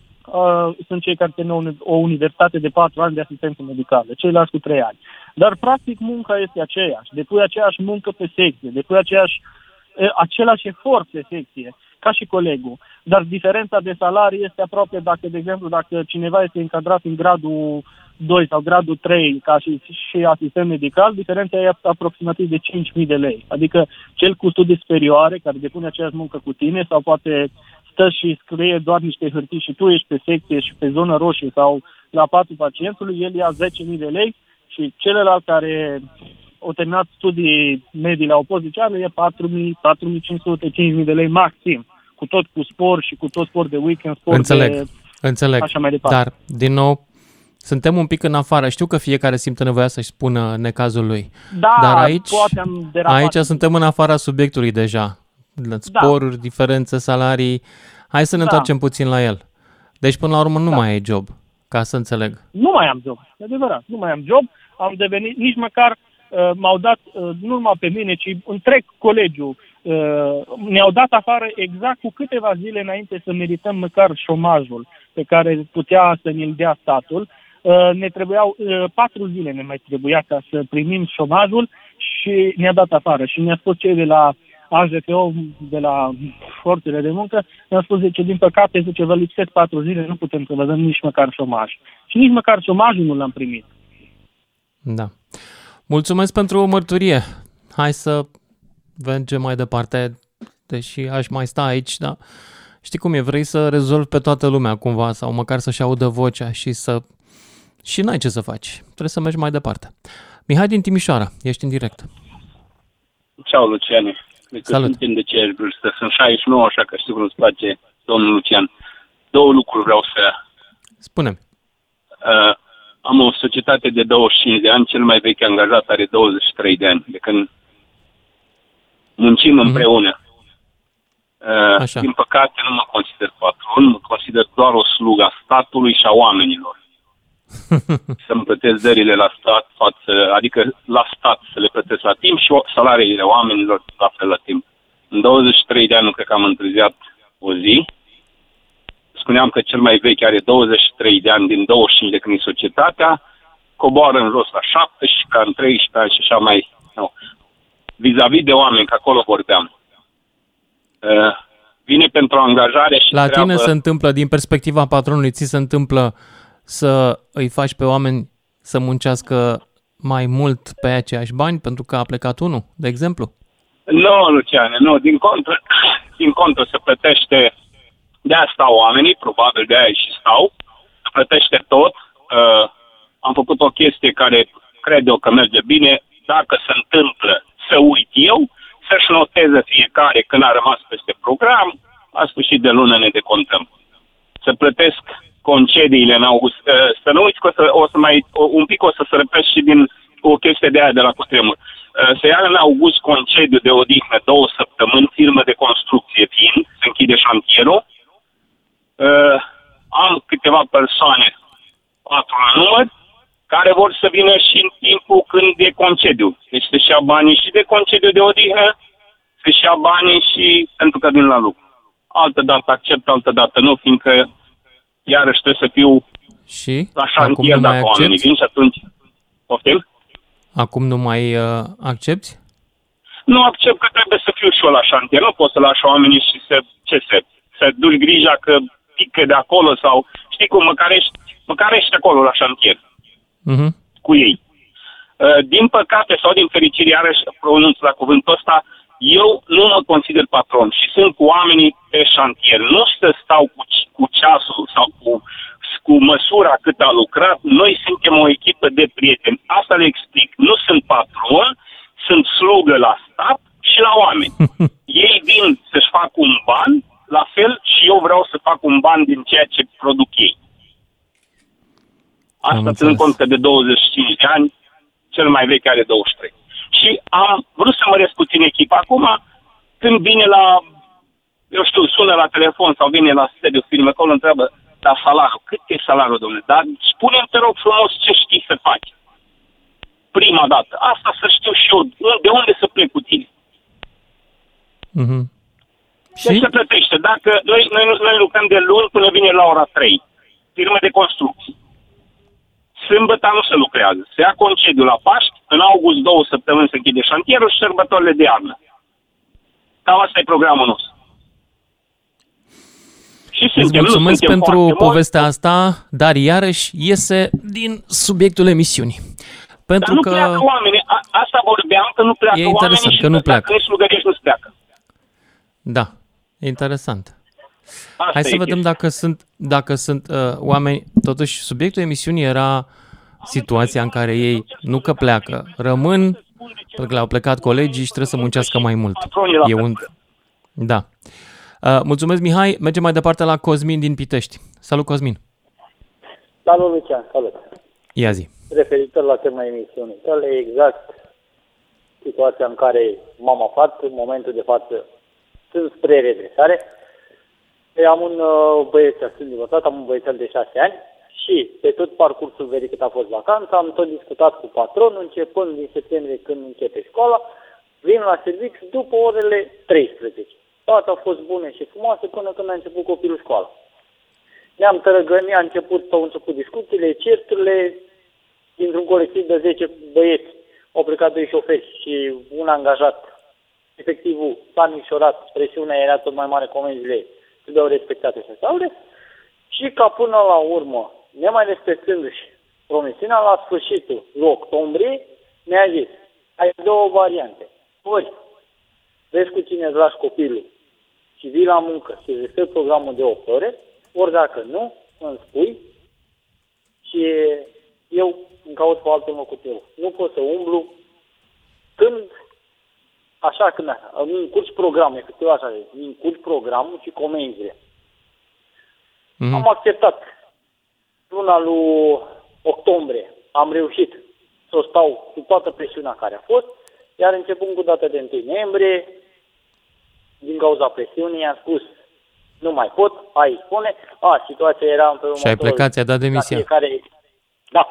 sunt cei care au o universitate de 4 ani de asistență medicală, ceilalți cu 3 ani. Dar, practic, munca este aceeași. Depui aceeași muncă pe secție, depui același efort pe secție, ca și colegul. Dar diferența de salarii este aproape, dacă, de exemplu, dacă cineva este încadrat în gradul 2 sau gradul 3 ca și asistent medical, diferența e aproximativ de 5.000 de lei. Adică cel cu studii superioare, care depune aceeași muncă cu tine, sau poate stă și scrie doar niște hârtii și tu ești pe secție și pe zonă roșie sau la patul pacientului, el ia 10.000 de lei și celălalt care au terminat studii medii la o post-liceală e 4.500, 5.000 de lei maxim, cu tot cu sport și cu tot sport de weekend, sport. Înțeleg. Așa mai departe. Dar, din nou, suntem un pic în afară. Știu că fiecare simte nevoia să-și spună necazul lui. Da, dar aici suntem în afara subiectului deja. Sporuri, diferențe, salarii. Hai să ne întoarcem puțin la el. Deci, până la urmă, nu mai ai job, ca să înțeleg. Nu mai am job, de adevărat. Nu mai am job. Am devenit, nici măcar m-au dat, nu numai pe mine, ci întreg colegiul, ne-au dat afară exact cu câteva zile înainte să merităm măcar șomajul pe care putea să ne-l dea statul. Ne trebuiau 4 zile, ne mai trebuia ca să primim șomajul și ne-a dat afară. Și ne-a spus cei de la AJOFM, de la forțele de muncă, ne-a spus, zice, din păcate, zice, vă lipsesc 4 zile, nu putem să vă dăm nici măcar șomaj. Și nici măcar șomajul nu l-am primit. Da. Mulțumesc pentru o mărturie. Hai să mergem mai departe, deși aș mai sta aici, dar știi cum e, vrei să rezolvi pe toată lumea cumva, sau măcar să-și audă vocea și n-ai ce să faci. Trebuie să mergi mai departe. Mihai din Timișoara, ești în direct. Ceau, Lucian. Salut. Sunt de aceeași vârstă. Sunt 69, așa că știu cum îți place, domnul Lucian. 2 lucruri vreau să... Spune-mi. Am o societate de 25 de ani, cel mai vechi angajat are 23 de ani, de când muncim împreună. Din păcate nu mă consider patron, mă consider doar o sluga statului și a oamenilor. Să-mi plătesc dările la stat, adică la stat să le plătesc la timp și salariile oamenilor la fel la timp. În 23 de ani nu cred că am întârziat o zi. Spuneam că cel mai vechi are 23 de ani din 25 de când e societatea, coboară în jos la 17, ca în 13 ani și așa mai... Nu. Vis-a-vis de oameni, că acolo vorbeam. Vine pentru angajare și la treabă... tine se întâmplă, din perspectiva patronului, ți se întâmplă să îi faci pe oameni să muncească mai mult pe aceiași bani pentru că a plecat unul, de exemplu? Nu, Luciane, nu. Din contră se plătește, de-aia stau oamenii, probabil de-aia și stau, se plătește tot. Am făcut o chestie care cred eu că merge bine. Dacă se întâmplă să uit eu, să-și noteze fiecare când a rămas peste program, la sfârșit de lună ne decontăm. Să plătesc concediile în august. Să nu uiți că o să se repete și din o chestie de aia de la cutremur. Se ia în august concediu de odihnă, 2 săptămâni, firmă de construcție fiind, se închide șantierul. Am câteva persoane, 4 la număr, care vor să vină și în timpul când e concediu. Deci să-și ia banii și de concediu de odihnă, să-și ia banii și pentru că vin la lucru. Altă dată accept, altă dată nu, fiindcă iarăși trebuie să fiu și la șantier dacă oamenii vin și atunci... Poftim? Acum nu mai accepti? Nu accept că trebuie să fiu și eu la șantier. Nu pot să lași oamenii și să duci grija că pică de acolo sau... Știi cum, măcar ești acolo la șantier. Uh-huh. Cu ei. Din păcate sau din fericire, iarăși pronunț la cuvântul ăsta, eu nu mă consider patron și sunt cu oamenii pe șantier. Nu să stau cu ceasul sau cu măsura cât a lucrat. Noi suntem o echipă de prieteni. Asta le explic. Nu sunt patron, sunt slugă la stat și la oameni. Ei vin să-și fac un ban, la fel și eu vreau să fac un ban din ceea ce produc ei. Asta ținând cont că de 25 de ani, cel mai vechi are 23. Și am vrut să măresc puțin echipa. Acum, când vine la, eu știu, sună la telefon sau vine la sediu firme, acolo întreabă, dar salariul, cât e salariul, domnule? Dar spune-mi, te rog frumos, ce știi să faci? Prima dată. Asta să știu și eu, de unde să plec cu tine. Mm-hmm. Deci se plătește. Dacă noi lucrăm de luni până vine la ora 3. Firme de construcții. Sâmbăta nu se lucrează. Se ia concediu la Paști, în august 2 săptămâni se închide șantierul și sărbătorile de iarnă. Cam asta e programul nostru. Și suntem, mulțumesc pentru povestea asta, dar iarăși iese din subiectul emisiunii. Pentru dar nu că pleacă oamenii. Asta vorbeam, că nu pleacă oamenii. E interesant că nu pleacă. Nici slugărești nu pleacă. Da, e interesant. Asta hai să vedem dacă sunt oameni... Totuși, subiectul emisiunii era situația în care ei nu că pleacă, rămân, pentru că au plecat colegii și trebuie să muncească mai mult. E un... Da. Mulțumesc, Mihai. Mergem mai departe la Cosmin din Pitești. Salut, Cosmin. Salut, Lucian. Salut. Ia zi. Referitor la tema emisiunii tale, exact situația în care m-am aflat în momentul de față, sunt spre redresare. Am un băiețel, sunt divorțat, am un băiețel de 6 ani și pe tot parcursul verii cât a fost vacanța, am tot discutat cu patronul, începând din septembrie când începe școala, vin la serviciu după orele 13. Toate au fost bune și frumoase până când a început copilul școala. Ne-am tărăgănit, au început discuțiile, certurile, dintr-un colectiv de 10 băieți, au plecat 2 șoferi și un angajat, efectivul s-a micșorat, presiunea era tot mai mare comenzile ei. De-au respectat aceste și ca până la urmă, nemai respectându-și promisiunea, la sfârșitul octombrie, mi-a zis, ai 2 variante. Ori, vezi cu cine îți lași copilul și vii la muncă și respecti programul de 8 ore, ori dacă nu, îmi spui și eu îmi caut pe altul locuitor. Nu pot să umblu când îmi încurci programul, efectiv așa, îmi încurci programul și comenzile. Mm-hmm. Am acceptat. Luna lui octombrie am reușit să o stau cu toată presiunea care a fost, iar începând cu data de 1 noiembrie, din cauza presiunii, am spus, nu mai pot, ai spune, situația era în felul următor. Și ai plecat, ți-a dat demisia. Da,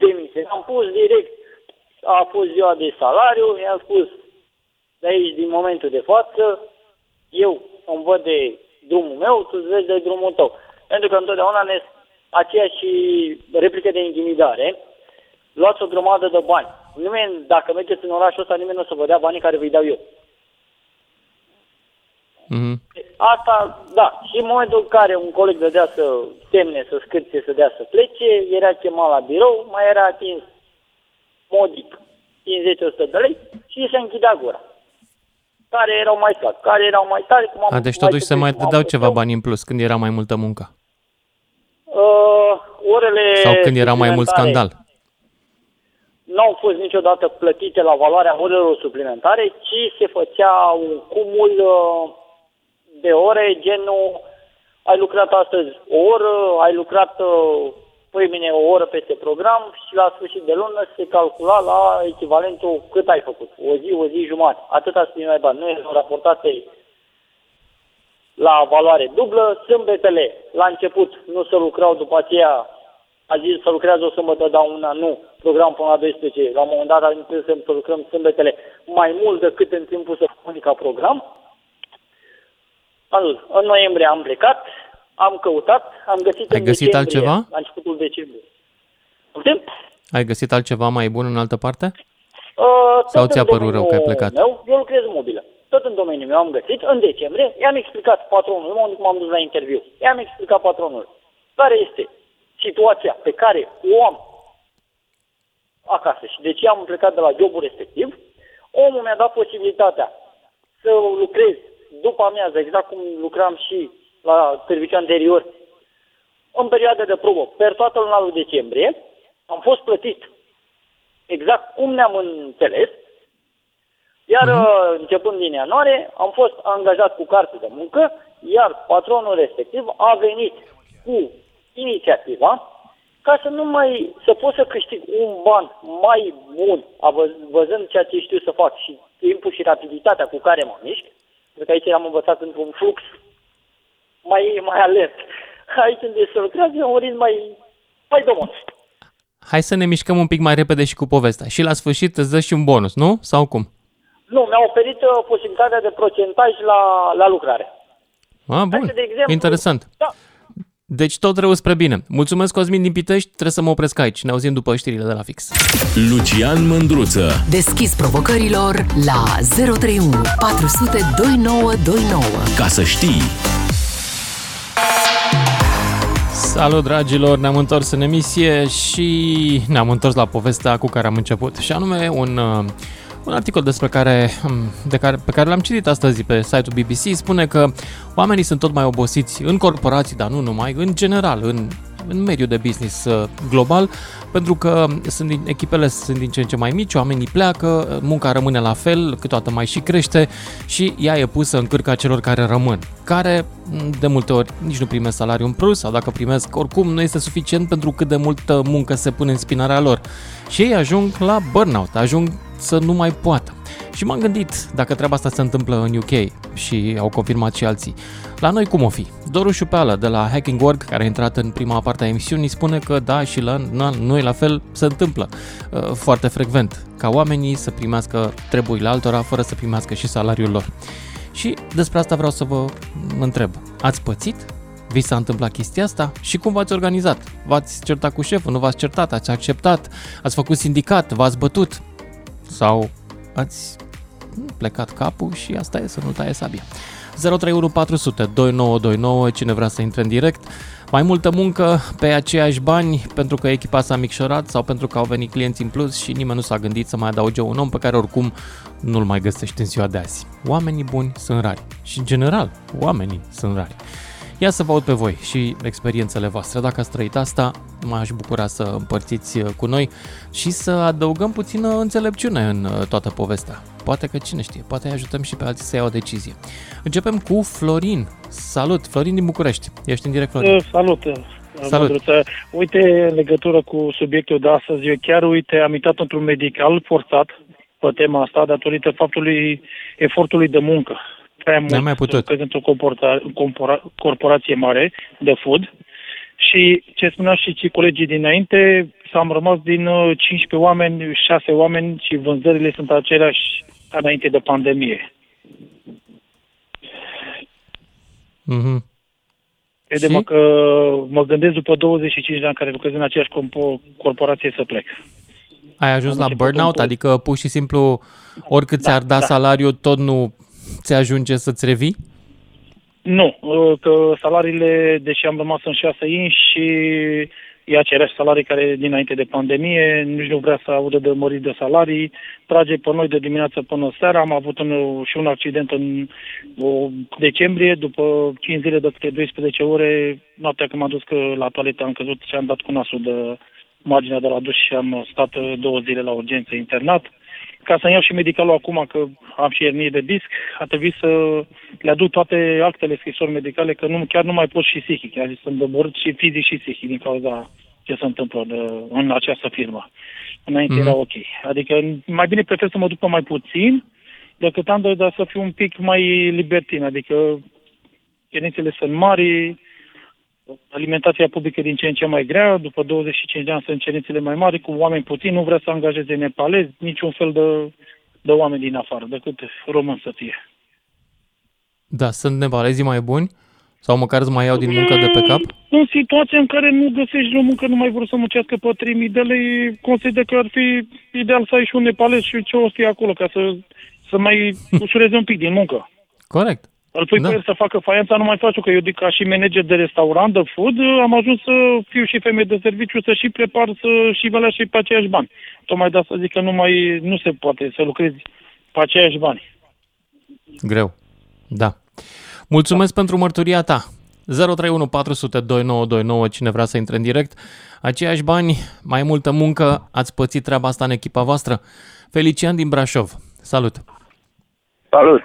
demisia. Am pus direct, a fost ziua de salariu, i-am spus, de aici, din momentul de față, eu îmi văd de drumul meu, tu îți vezi de drumul tău. Pentru că întotdeauna aceeași replică de intimidare, luați o grămadă de bani. Nimeni, dacă mergeți în orașul ăsta, nimeni nu o să vă dea banii care vă-i dau eu. Mm-hmm. Asta, da, și în momentul în care un coleg dădea să semne, să scârție, să dea să plece, era chemat la birou, mai era atins modic 50-100 de lei și se închidea gura. care erau mai slabi, care erau mai tare. Cum am deci totuși se mai dădeau ceva bani în plus când era mai multă muncă. Orele sau când era mai mult scandal. N-au fost niciodată plătite la valoarea orelor suplimentare, ci se făcea un cumul de ore, genul ai lucrat astăzi o oră, ai lucrat mâine o oră peste program și la sfârșit de lună se calcula la echivalentul cât ai făcut. O zi jumătate. Atâta să fie mai bani. Nu erau raportate la valoare dublă. Sâmbetele, la început, nu se lucrau, după aceea a zis să lucrează o sâmbătă, dar una nu. Program până la 12. La un moment dat am zis să lucrăm sâmbetele mai mult decât în timpul săptămânii ca program. În noiembrie am plecat, am căutat, am găsit. Ai găsit altceva? La începutul decembrie. Ai găsit altceva mai bun în altă parte? Sau ți-a părut rău că ai plecat? Eu lucrez mobilă. Tot în domeniul meu am găsit. În decembrie i-am explicat patronul, în momentul când m-am dus la interviu, i-am explicat patronul care este situația pe care o am acasă și de ce am plecat de la jobul respectiv. Omul mi-a dat posibilitatea să lucrez după amiază, exact cum lucram și la serviciu anterior, în perioada de probă, pe toată luna lui decembrie, am fost plătit exact cum ne-am înțeles, iar începând din ianuarie, am fost angajat cu carte de muncă, iar patronul respectiv a venit cu inițiativa ca să nu mai, să pot să câștig un ban mai bun, văzând ceea ce știu să fac și timpul și rapiditatea cu care mă mișc, pentru că aici am învățat într-un flux mai alert. Aici unde se lucrează, un ritm mai domos. Hai să ne mișcăm un pic mai repede și cu povestea. Și la sfârșit îți dă și un bonus, nu? Sau cum? Nu, mi-a oferit posibilitatea de procentaj la lucrare. Ah, bun. De exemplu, interesant. Da. Deci tot rău spre bine. Mulțumesc, Cosmin din Pitești. Trebuie să mă opresc aici. Ne auzim după știrile de la Fix. Lucian Mândruță. Deschis provocărilor la 031 400 2929. Ca să știi... Salut, dragilor! Ne-am întors în emisie și ne-am întors la povestea cu care am început. Și anume un articol pe care l-am citit astăzi pe site-ul BBC spune că oamenii sunt tot mai obosiți în corporații, dar nu numai, în general, în mediul de business global, pentru că echipele sunt din ce în ce mai mici, oamenii pleacă, munca rămâne la fel, câteodată mai și crește și ea e pusă în cârca celor care rămân, care de multe ori nici nu primesc salariu în plus sau dacă primesc oricum nu este suficient pentru cât de multă muncă se pune în spinarea lor și ei ajung la burnout, ajung să nu mai poată. Și m-am gândit dacă treaba asta se întâmplă în UK și au confirmat și alții. La noi cum o fi? Doru Șupeală de la Hacking Work, care a intrat în prima parte a emisiunii, spune că da, și la noi la fel se întâmplă foarte frecvent, ca oamenii să primească treburile altora fără să primească și salariul lor. Și despre asta vreau să vă întreb. Ați pățit? Vi s-a întâmplat chestia asta? Și cum v-ați organizat? V-ați certat cu șeful? Nu v-ați certat? Ați acceptat? Ați făcut sindicat? V-ați bătut? Sau ați plecat capul și asta e, să nu taie sabia. 031 400 2929, cine vrea să intre în direct. Mai multă muncă pe aceiași bani pentru că echipa s-a micșorat sau pentru că au venit clienți în plus și nimeni nu s-a gândit să mai adauge un om pe care oricum nu-l mai găsești în ziua de azi. Oamenii buni sunt rari și în general oamenii sunt rari. Ia să vă aud pe voi și experiențele voastre. Dacă ați trăit asta, m-aș bucura să împărțiți cu noi și să adăugăm puțină înțelepciune în toată povestea. Poate că, cine știe, poate ajutăm și pe alții să iau o decizie. Începem cu Florin. Salut, Florin din București. Ești în direct, Florin. Salut. Uite, în legătură cu subiectul de astăzi, eu chiar, uite, am intrat într-un medical forțat pe tema asta datorită faptului efortului de muncă. N-am mai putut. Că sunt o corporație mare de food și ce spuneam și colegii dinainte, s-am rămas din 15 oameni, 6 oameni și vânzările sunt aceleași ca înainte de pandemie. Mhm. Crede-mă că mă gândesc după 25 de ani care lucrez în aceeași corporație să plec. Ai ajuns la burnout? Adică pur și simplu oricât ți-ar da salariul tot nu... Ți ajunge să-ți revii? Nu, că salariile, deși am rămas în 6 inși și ia aceleași salarii care dinainte de pandemie, nici nu vrea să audă de măriri de salarii, trage pe noi de dimineață până seara. Am avut și un accident în decembrie, după 5 zile de câte 12 ore, noaptea când m-am dus la toaletă am căzut și am dat cu nasul de marginea de la duș și am stat 2 zile la urgență internat. Ca să-mi iau și medicalul acum, că am și hernie de disc, a trebuit să le aduc toate actele, scrisori medicale, că chiar nu mai pot și psihic. A zis, sunt doborât și fizic și psihic din cauza ce se întâmplă în această firmă. Înainte era ok. Adică mai bine prefer să mă duc mai puțin decât am dorit, dar să fiu un pic mai libertin. Adică cerințele sunt mari, alimentația publică din ce în ce mai grea, după 25 de ani sunt cerințele mai mari, cu oameni puțini, nu vrea să angajeze nepalezi, niciun fel de oameni din afară, decât român să fie. Da, sunt nepalezii mai buni? Sau măcar îți mai iau din muncă de pe cap? În situația în care nu găsești o muncă, nu mai vor să muncească pe 3.000 de lei, consider că ar fi ideal să ai și un nepalez și ce o stii acolo, ca să mai ușureze un pic din muncă. Corect. Îl pui pe el să facă faianța, nu mai faci-o, că eu ca și manager de restaurant, de food, am ajuns să fiu și femeie de serviciu, să și prepar, să și velea și pe aceiași bani. Tocmai de asta zic că nu se poate să lucrezi pe aceiași bani. Greu, da. Mulțumesc pentru mărturia ta. 031 400 2929, cine vrea să intre în direct. Aceiași bani, mai multă muncă, ați pățit treaba asta în echipa voastră. Felician din Brașov, salut! Salut!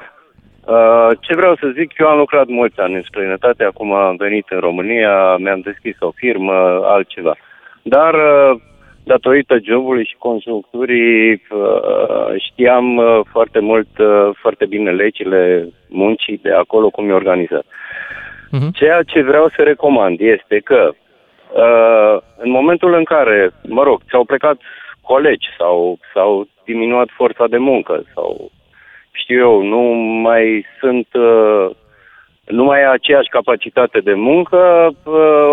Ce vreau să zic, eu am lucrat mulți ani în străinătate, acum am venit în România, mi-am deschis o firmă, altceva. Dar datorită jobului și conjuncturii știam foarte bine legile muncii de acolo, cum e organizat. Ceea ce vreau să recomand este că în momentul în care, ți-au plecat colegi sau s-au diminuat forța de muncă sau... știu eu, nu mai ai aceeași capacitate de muncă,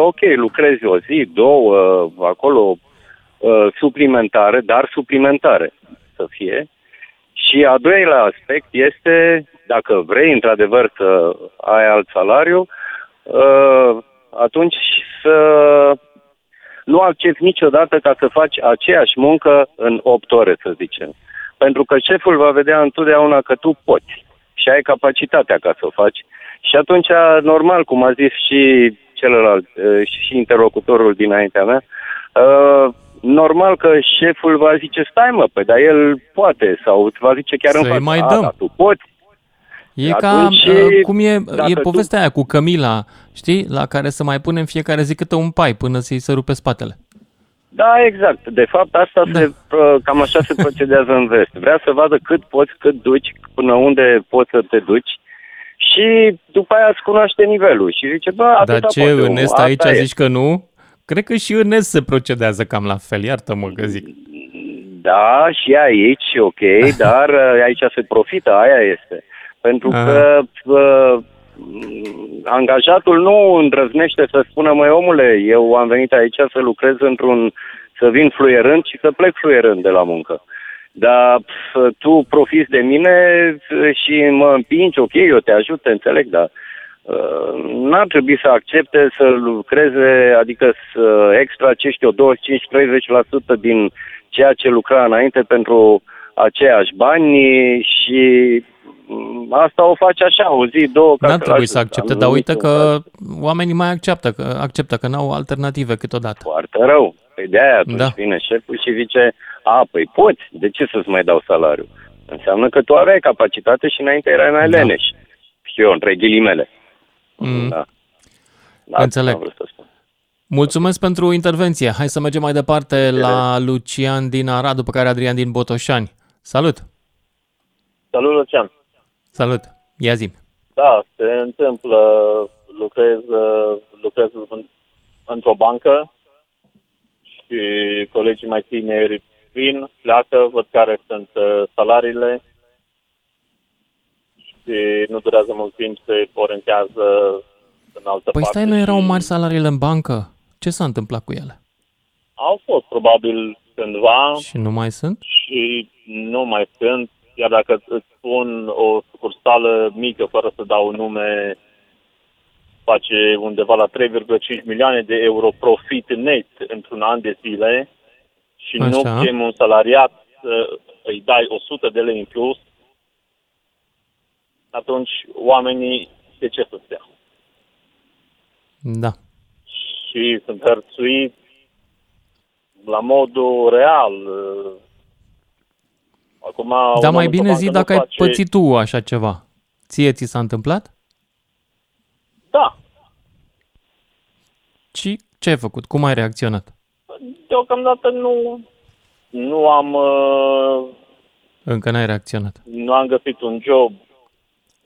ok, lucrezi o zi, două, acolo, suplimentare, să fie. Și a doilea aspect este, dacă vrei, într-adevăr, să ai alt salariu, atunci să nu accepti niciodată ca să faci aceeași muncă în 8 ore, să zicem. Pentru că șeful va vedea întotdeauna că tu poți și ai capacitatea ca să o faci. Și atunci, normal, cum a zis și celălalt, și interlocutorul dinaintea mea, normal că șeful va zice, stai mă, păi, dar el poate, sau îți va zice chiar în față, mai dăm. Da, tu poți. E atunci, ca, cum e povestea aia cu Camila, știi, la care să mai punem fiecare zi câte un pai până să-i se rupe spatele. Da, exact. De fapt, cam așa se procedează în vest. Vrea să vadă cât poți, cât duci, până unde poți să te duci și după aia îți cunoaște nivelul și zice, bă, atâta poate. Dar ce, în est aici zici că nu? Cred că și în est se procedează cam la fel, iartă-mă că zic. Da, și aici, ok, dar aici se profită, aia este. Pentru că... angajatul nu îndrăznește să spună, măi omule, eu am venit aici să lucrez să vin fluierând și să plec fluierând de la muncă. Dar tu profiți de mine și mă împingi, ok, eu te ajut, te înțeleg, dar n-ar trebui să accepte să lucreze, adică să extracești o 25-30% din ceea ce lucra înainte pentru aceiași bani și... asta o faci așa, o zi, două... N-ar trebui să accepte, dar uite că oamenii mai acceptă că n-au alternative câteodată. Foarte rău. Păi de-aia atunci vine șeful și zice, păi poți, de ce să-ți mai dau salariu? Înseamnă că tu aveai capacitate și înainte erai mai leneș. Și eu, între ghilimele. Da, înțeleg. Mulțumesc pentru intervenție. Hai să mergem mai departe la Lucian din Arad, după care Adrian din Botoșani. Salut! Salut, Lucian! Salut! Ia zi! Da, se întâmplă. Lucrez într-o bancă și colegii mai tineri vin, pleacă, văd care sunt salariile și nu durează mult timp, se orientează în altă parte. Păi stai, nu erau mari salariile în bancă? Ce s-a întâmplat cu ele? Au fost probabil cândva. Și nu mai sunt? Și nu mai sunt. Iar dacă îți spun o sucursală mică, fără să dau nume, face undeva la 3,5 milioane de euro profit net într-un an de zile și așa, nu chem un salariat să îi dai 100 de lei în plus, atunci oamenii de ce să stea? Da. Și sunt hărțuiți la modul real. Acum, dar mai bine zi dacă ai pățit tu așa ceva. Ție ți s-a întâmplat? Da. Și ce ai făcut? Cum ai reacționat? Deocamdată nu am... Încă n-ai reacționat. Nu am găsit un job.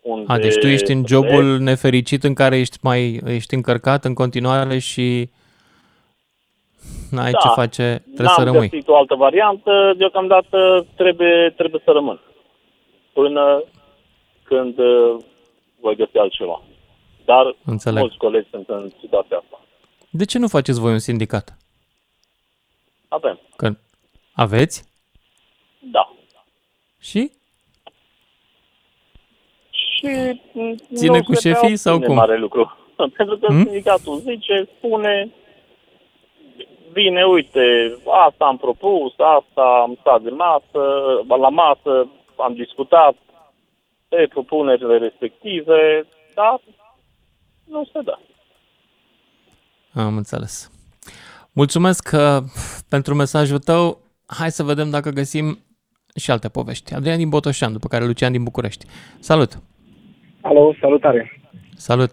Unde deci tu ești în jobul nefericit în care ești încărcat în continuare și n-ai ce face, trebuie să rămâi. N-am găsit o altă variantă, deocamdată trebuie să rămân. Până când voi găsi altceva. Dar înțeleg, mulți colegi sunt în situația asta. De ce nu faceți voi un sindicat? Avem. Că aveți? Da. Și? Și ține cu șefii sau cum? Mare lucru. Pentru că sindicatul spune, bine, uite, asta am propus, asta am stat de masă, la masă am discutat pe propunerile respective, dar nu se dă. Am înțeles. Mulțumesc pentru mesajul tău. Hai să vedem dacă găsim și alte povești. Adrian din Botoșan, după care Lucian din București. Salut! Alo, salutare! Salut!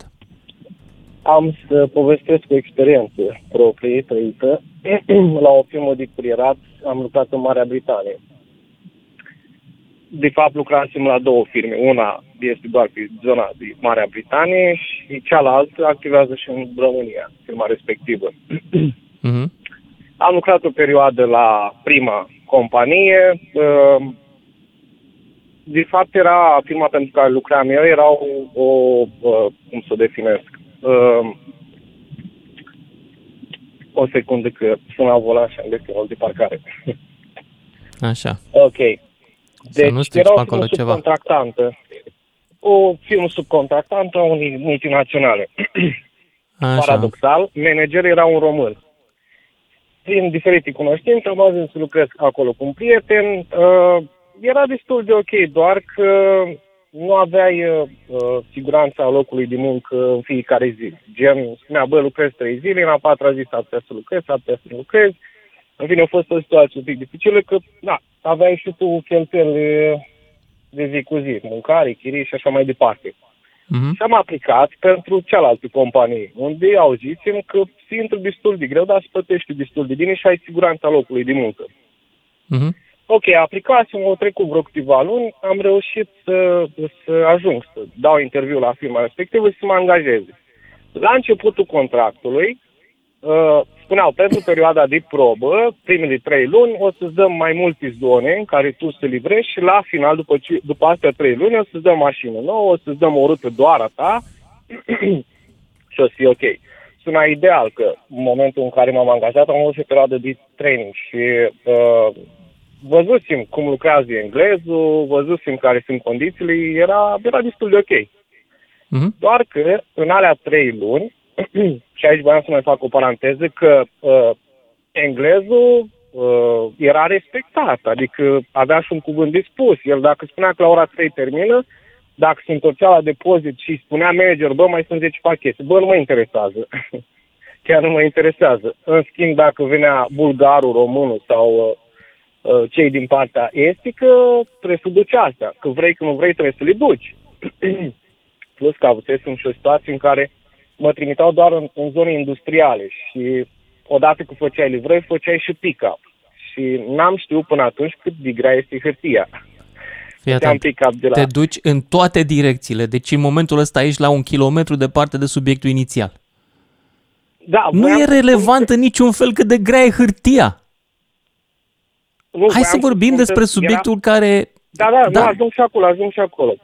Am să povestesc o experiență proprie trăită. La o firmă de curierat am lucrat în Marea Britanie. De fapt, lucrasem la două firme. Una este doar pe zona de Marea Britanie și cealaltă activează și în România, firma respectivă. Uh-huh. Am lucrat o perioadă la prima companie. De fapt, era firma pentru care lucram eu, era cum să o definesc? O secundă că sunt la volan și am găsit rol de parcare. Așa. Ok. Deci era o firmă subcontractantă. O firmă subcontractantă a unei multinaționale. Așa. Paradoxal, manager era un român. Prin diferite cunoștințe, am ajuns să lucrez acolo cu un prieten. Era destul de ok, doar că nu aveai siguranța locului de muncă în fiecare zi. Gen, spunea, bă, lucrez 3 zile, în a 4-a zi s-ar putea să lucrez, s-ar putea să lucrez. În fine, a fost o situație un pic dificilă, că aveai și tu cheltuielile de zi cu zi, mâncare, chirii și așa mai departe. Mm-hmm. Și am aplicat pentru cealaltă companie, unde auzisem că se intră destul de greu, dar se plătește destul de bine și ai siguranța locului de muncă. Mm-hmm. Ok, aplicasem, au trecut vreo câteva luni, am reușit să ajung, să dau interviu la firma respectivă și să mă angajeze. La începutul contractului, spuneau, pentru perioada de probă, primele 3 luni, o să-ți dăm mai multe zone în care tu să livrezi și la final, după astea 3 luni, o să-ți dăm mașină nouă, o să-ți dăm o rută doar a ta și o să fie ok. Suna ideal că în momentul în care m-am angajat, am avut o perioadă de training și... văzusem cum lucrează englezul, văzusem care sunt condițiile, era destul de ok. Mm-hmm. Doar că în alea 3 luni, și aici voiam să mai fac o paranteză, că englezul era respectat, adică avea și un cuvânt de spus. El dacă spunea că la ora 3 termină, dacă se întorcea la depozit și spunea manager, bă, mai sunt 10 pachete, bă, nu mă interesează. Chiar nu mă interesează. În schimb, dacă venea bulgarul, românul sau... cei din partea estică, trebuie să duci asta. Că vrei, că nu vrei, trebuie să le duci. Plus că avusesem și o situație în care mă trimiteau doar în zone industriale și odată că făceai livrări, făceai și pick-up. Și n-am știut până atunci cât de grea este hârtia. Te duci în toate direcțiile. Deci în momentul ăsta ești la 1 kilometru departe de subiectul inițial. Da, nu e relevant în niciun fel cât de grea e hârtia. Hai să vorbim despre subiectul care... Da, ajung și acolo.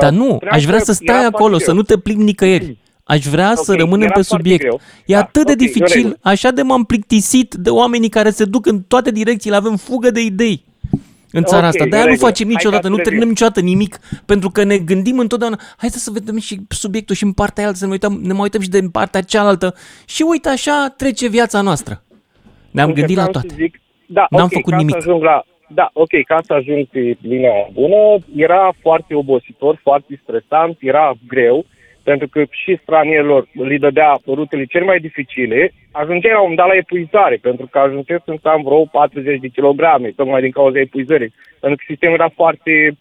Dar nu, aș vrea să stai acolo, să nu te plimbi nicăieri. Aș vrea să rămânem pe subiect. Greu. E atât de dificil, așa de m-am plictisit de oamenii care se duc în toate direcțiile, avem fugă de idei. în țara asta. De-aia nu facem niciodată, nu terminăm niciodată nimic, pentru că ne gândim întotdeauna, hai să vedem și subiectul și în partea aia, să ne mai uităm și de partea cealaltă. Și uite, așa trece viața noastră. Ne-am gândit la toate. Zic, da, n-am făcut nimic. Ca să ajung pe linia bună, era foarte obositor, foarte stresant, era greu, pentru că și stranierilor li dădea rutele cele mai dificile, ajungeai la un moment dat la epuizare, pentru că ajungeai să am vreo 40 de kilograme, tocmai din cauza epuizării, pentru că sistemul era foarte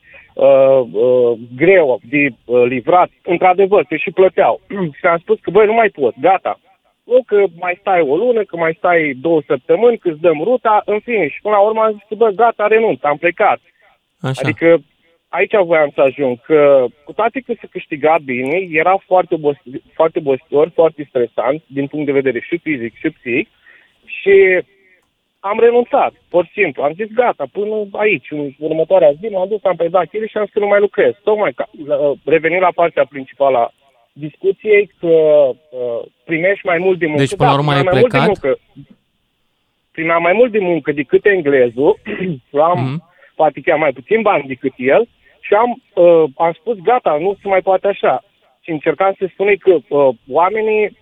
greu de livrat. Într-adevăr, că și plăteau. Și am spus că, băi, nu mai pot, gata. Nu că mai stai o lună, că mai stai 2 săptămâni, că îți dăm ruta, în fine. Și până la urmă am zis că, bă, gata, renunț, am plecat. Așa. Adică aici voiam să ajung, că cu toate că se câștiga bine, era foarte obositor, foarte stresant, din punct de vedere și fizic și psihic, și am renunțat, pur și simplu. Am zis, gata, până aici, în următoarea zi, m-am dus, am predat ele și am zis că nu mai lucrez. Tocmai ca, revenind la partea principală a discuției, că primești mai mult de muncă. Deci, până la urmă, ai plecat? Primeam mai mult de muncă decât englezul, am faticat mai puțin bani decât el, și am spus, gata, nu se mai poate așa. Și încercam să spun că oamenii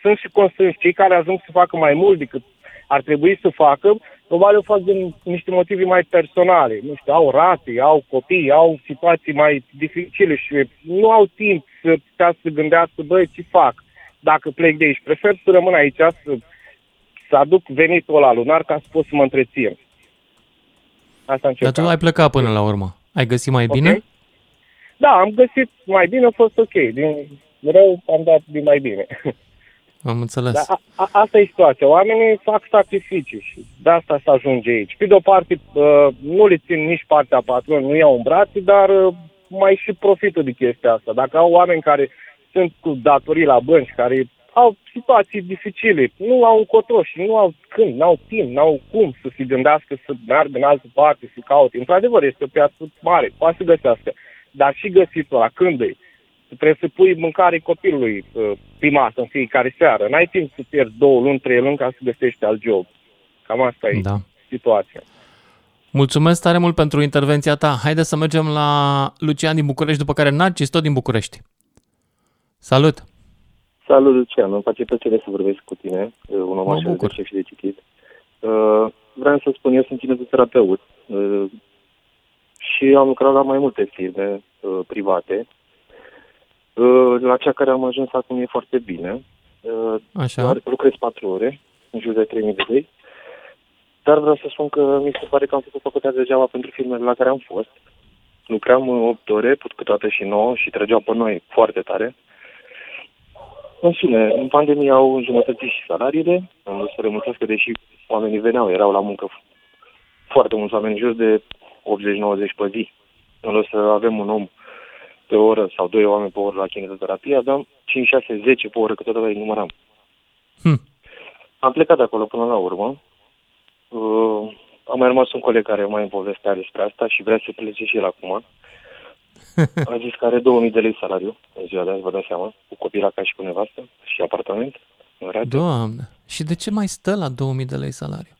sunt și constrânși, cei care ajung să facă mai mult decât ar trebui să facă, probabil o fac din niște motive mai personale. Nu știu, au rate, au copii, au situații mai dificile și nu au timp să putea să gândească, băi, ce fac dacă plec de aici. Prefer să rămân aici, să aduc venitul ăla lunar ca să pot să mă întrețin. Asta încercam. Dar tu ai plecat până la urmă. Ai găsit mai bine? Da, am găsit mai bine, a fost ok. Din rău am dat din mai bine. Am înțeles. Dar asta e situația. Oamenii fac sacrificii și de asta se ajunge aici. Pe de-o parte, nu le țin nici partea patronului, nu iau în brațe, dar mai și profită de chestia asta. Dacă au oameni care sunt cu datorii la bănci, care au situații dificile, nu au încotro și nu au când, n-au timp, n-au cum să se gândească să meargă în altă parte, să caute. Într-adevăr, este o piață mare, poate să găsească. Dar și găsitul ăla, când e? Trebuie să pui mâncare copilului pe masă în fiecare seară. N-ai timp să pierzi 2 luni, 3 luni ca să găsești alt job. Cam asta e situația. Mulțumesc tare mult pentru intervenția ta. Haideți să mergem la Lucian din București, după care Narcis, tot din București. Salut! Salut, Lucian! Îmi face plăcere să vorbesc cu tine. Un om așa de și de citit. Vreau să spun, eu sunt kineziterapeut și am lucrat la mai multe firme private. La cea care am ajuns acum e foarte bine. Așa. Dar lucrez 4 ore, în jur de 3.000 de lei. Dar vreau să spun că mi se pare că am făcut făcutea degeaba pentru filmele la care am fost. Lucram 8 ore, câteodată și 9, și trăgeau pe noi foarte tare. În fine, în pandemie au înjumătățit și salariile. Am vrut să remunească, deși oamenii veneau, erau la muncă foarte mulți oameni, în jur de 80-90 pe zi. În loc să avem un om pe oră sau 2 oameni pe oră la kinetoterapie, aveam 5, 6, 10 pe oră, câteodată îi număram. Am plecat de acolo până la urmă. Am mai rămas un coleg care mai îmi povestea despre asta și vrea să plece și el acum. A zis că are 2000 de lei salariu în ziua de azi, vă dați seama, cu copila ca și cu nevastă și apartament. Doamne, și de ce mai stă la 2000 de lei salariu?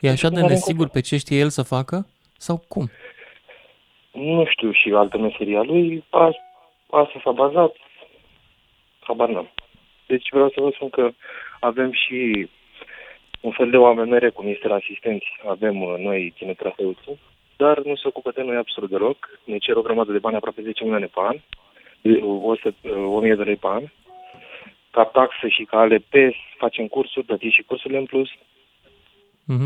E așa de nesigur pe ce știe el să facă? Sau cum? Nu știu, și altă meseria lui, asta s-a bazat, habar n-am. Deci vreau să vă spun că avem și un fel de oameni mere, cum este la asistenți, avem noi kineterapeuții, dar nu se ocupă de noi absolut deloc. Ne cer o grămadă de bani, aproape 10 milioane pe an, 1.000 de lei pe an, ca taxă și ca ALP, facem cursuri, plătim și cursurile în plus.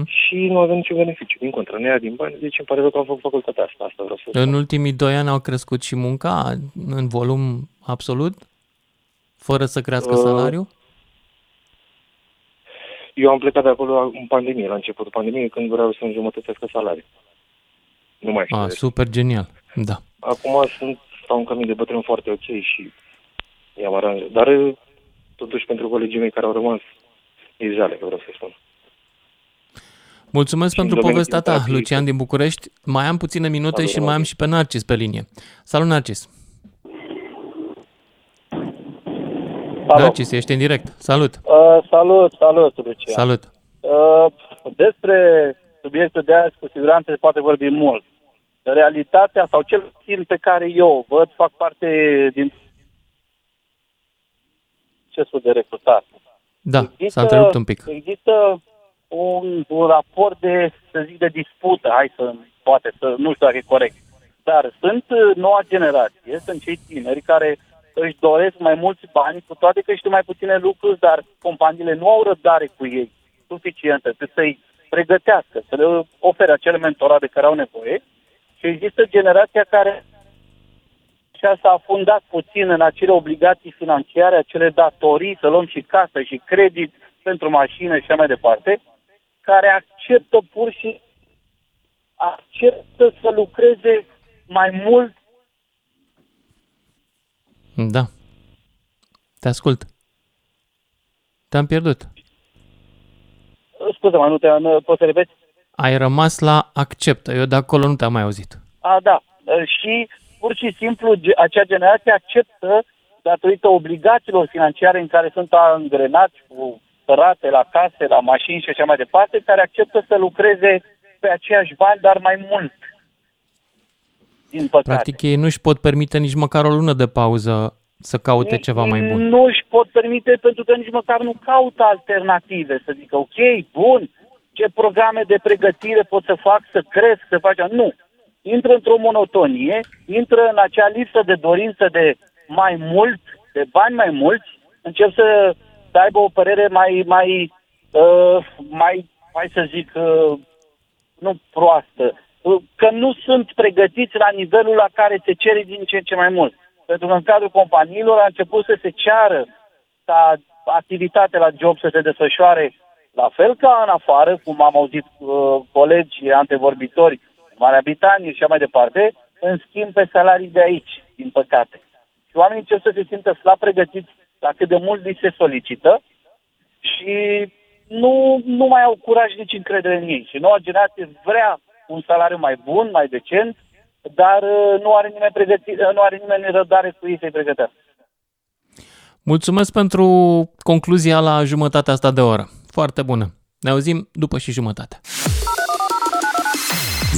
Și nu avem niciun beneficiu. Din contră, ne ia din bani, deci îmi pare rău că am făcut facultatea asta. Asta vreau să spun. În ultimii 2 ani au crescut și munca în volum absolut? Fără să crească salariul? Eu am plecat de acolo în pandemie, la începutul pandemiei, când vreau să înjumătățesc salariul. Nu mai știu. Super genial, da. Acum stau în cămin de bătrân foarte ok și i-am aranjat. Dar totuși pentru colegii mei care au rămas, e jale, că vreau să spun. Mulțumesc pentru povestea ta, Lucian din București. Mai am puține minute și mai am și pe Narcis pe linie. Salut, Narcis! Salut. Narcis, ești în direct. Salut! Salut, Lucian! Salut! Despre subiectul de azi, cu siguranță, se poate vorbi mult. Realitatea, sau cel puțin pe care eu văd, fac parte din procesul de recrutare. Da, există, s-a întrerupt un pic. Există un raport de, să zic, de dispută, hai să, poate, să, nu știu dacă e corect, dar sunt noua generație, sunt cei tineri care își doresc mai mulți bani, cu toate că știu mai puține lucruri, dar companiile nu au răbdare cu ei suficientă să-i pregătească, să le ofere acele mentorate care au nevoie. Și există generația care și-a s-a afundat puțin în acele obligații financiare, acele datorii, să luăm și casă și credit pentru mașină și așa mai departe, care acceptă pur și acceptă să lucreze mai mult. Da. Te ascult. Te-am pierdut. Scuze-mă, nu te-am... Poți să repeți? Ai rămas la acceptă. Eu de acolo nu te-am mai auzit. A, da. Și pur și simplu acea generație acceptă datorită obligațiilor financiare în care sunt angrenați cu rate la case, la mașini și așa mai departe, care acceptă să lucreze pe aceiași bani, dar mai mult. Din păcate. Practic ei nu își pot permite nici măcar o lună de pauză să caute ceva mai bun. Nu își pot permite pentru că nici măcar nu caută alternative, să zică, ok, bun, ce programe de pregătire pot să fac, să cresc, să fac... Nu. Intră într-o monotonie, intră în acea lipsă de dorință de mai mult, de bani mai mulți, încep să aibă o părere mai să zic, nu proastă, că nu sunt pregătiți la nivelul la care se cere din ce în ce mai mult. Pentru că în cadrul companiilor a început să se ceară ca activitatea la job să se desfășoare la fel ca în afară, cum am auzit colegi antevorbitori, Marea Britanie și așa mai departe, în schimb pe salarii de aici, din păcate. Și oamenii încep să se simtă slab pregătiți la cât de mult li se solicită și nu mai au curaj nici încredere în ei. Și noua generație vrea un salariu mai bun, mai decent, dar nu are nimeni răbdare cu ei să-i pregătească. Mulțumesc pentru concluzia la jumătatea asta de oră. Foarte bună. Ne auzim după și jumătate.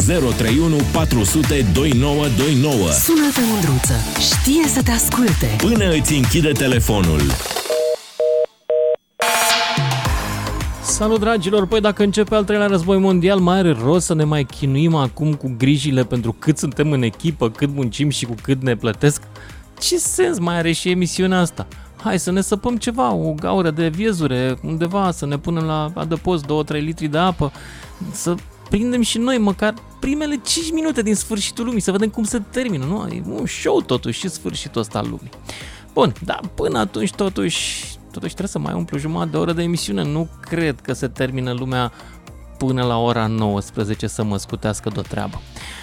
031 400 2929. Sună-te, Mândruță. Știe să te asculte. Până îți închide telefonul. Salut, dragilor! Păi dacă începe al treilea război mondial, mai are rost să ne mai chinuim acum cu grijile pentru cât suntem în echipă, cât muncim și cu cât ne plătesc? Ce sens mai are și emisiunea asta? Hai să ne săpăm ceva, o gaură de viezure undeva, să ne punem la adăpost 2-3 litri de apă, să prindem și noi măcar primele 5 minute din sfârșitul lumii, să vedem cum se termină, nu? E un show totuși și sfârșitul ăsta al lumii. Bun, dar până atunci totuși trebuie să mai umplu jumătate de oră de emisiune, nu cred că se termină lumea până la ora 19 să mă scutească de-o treabă.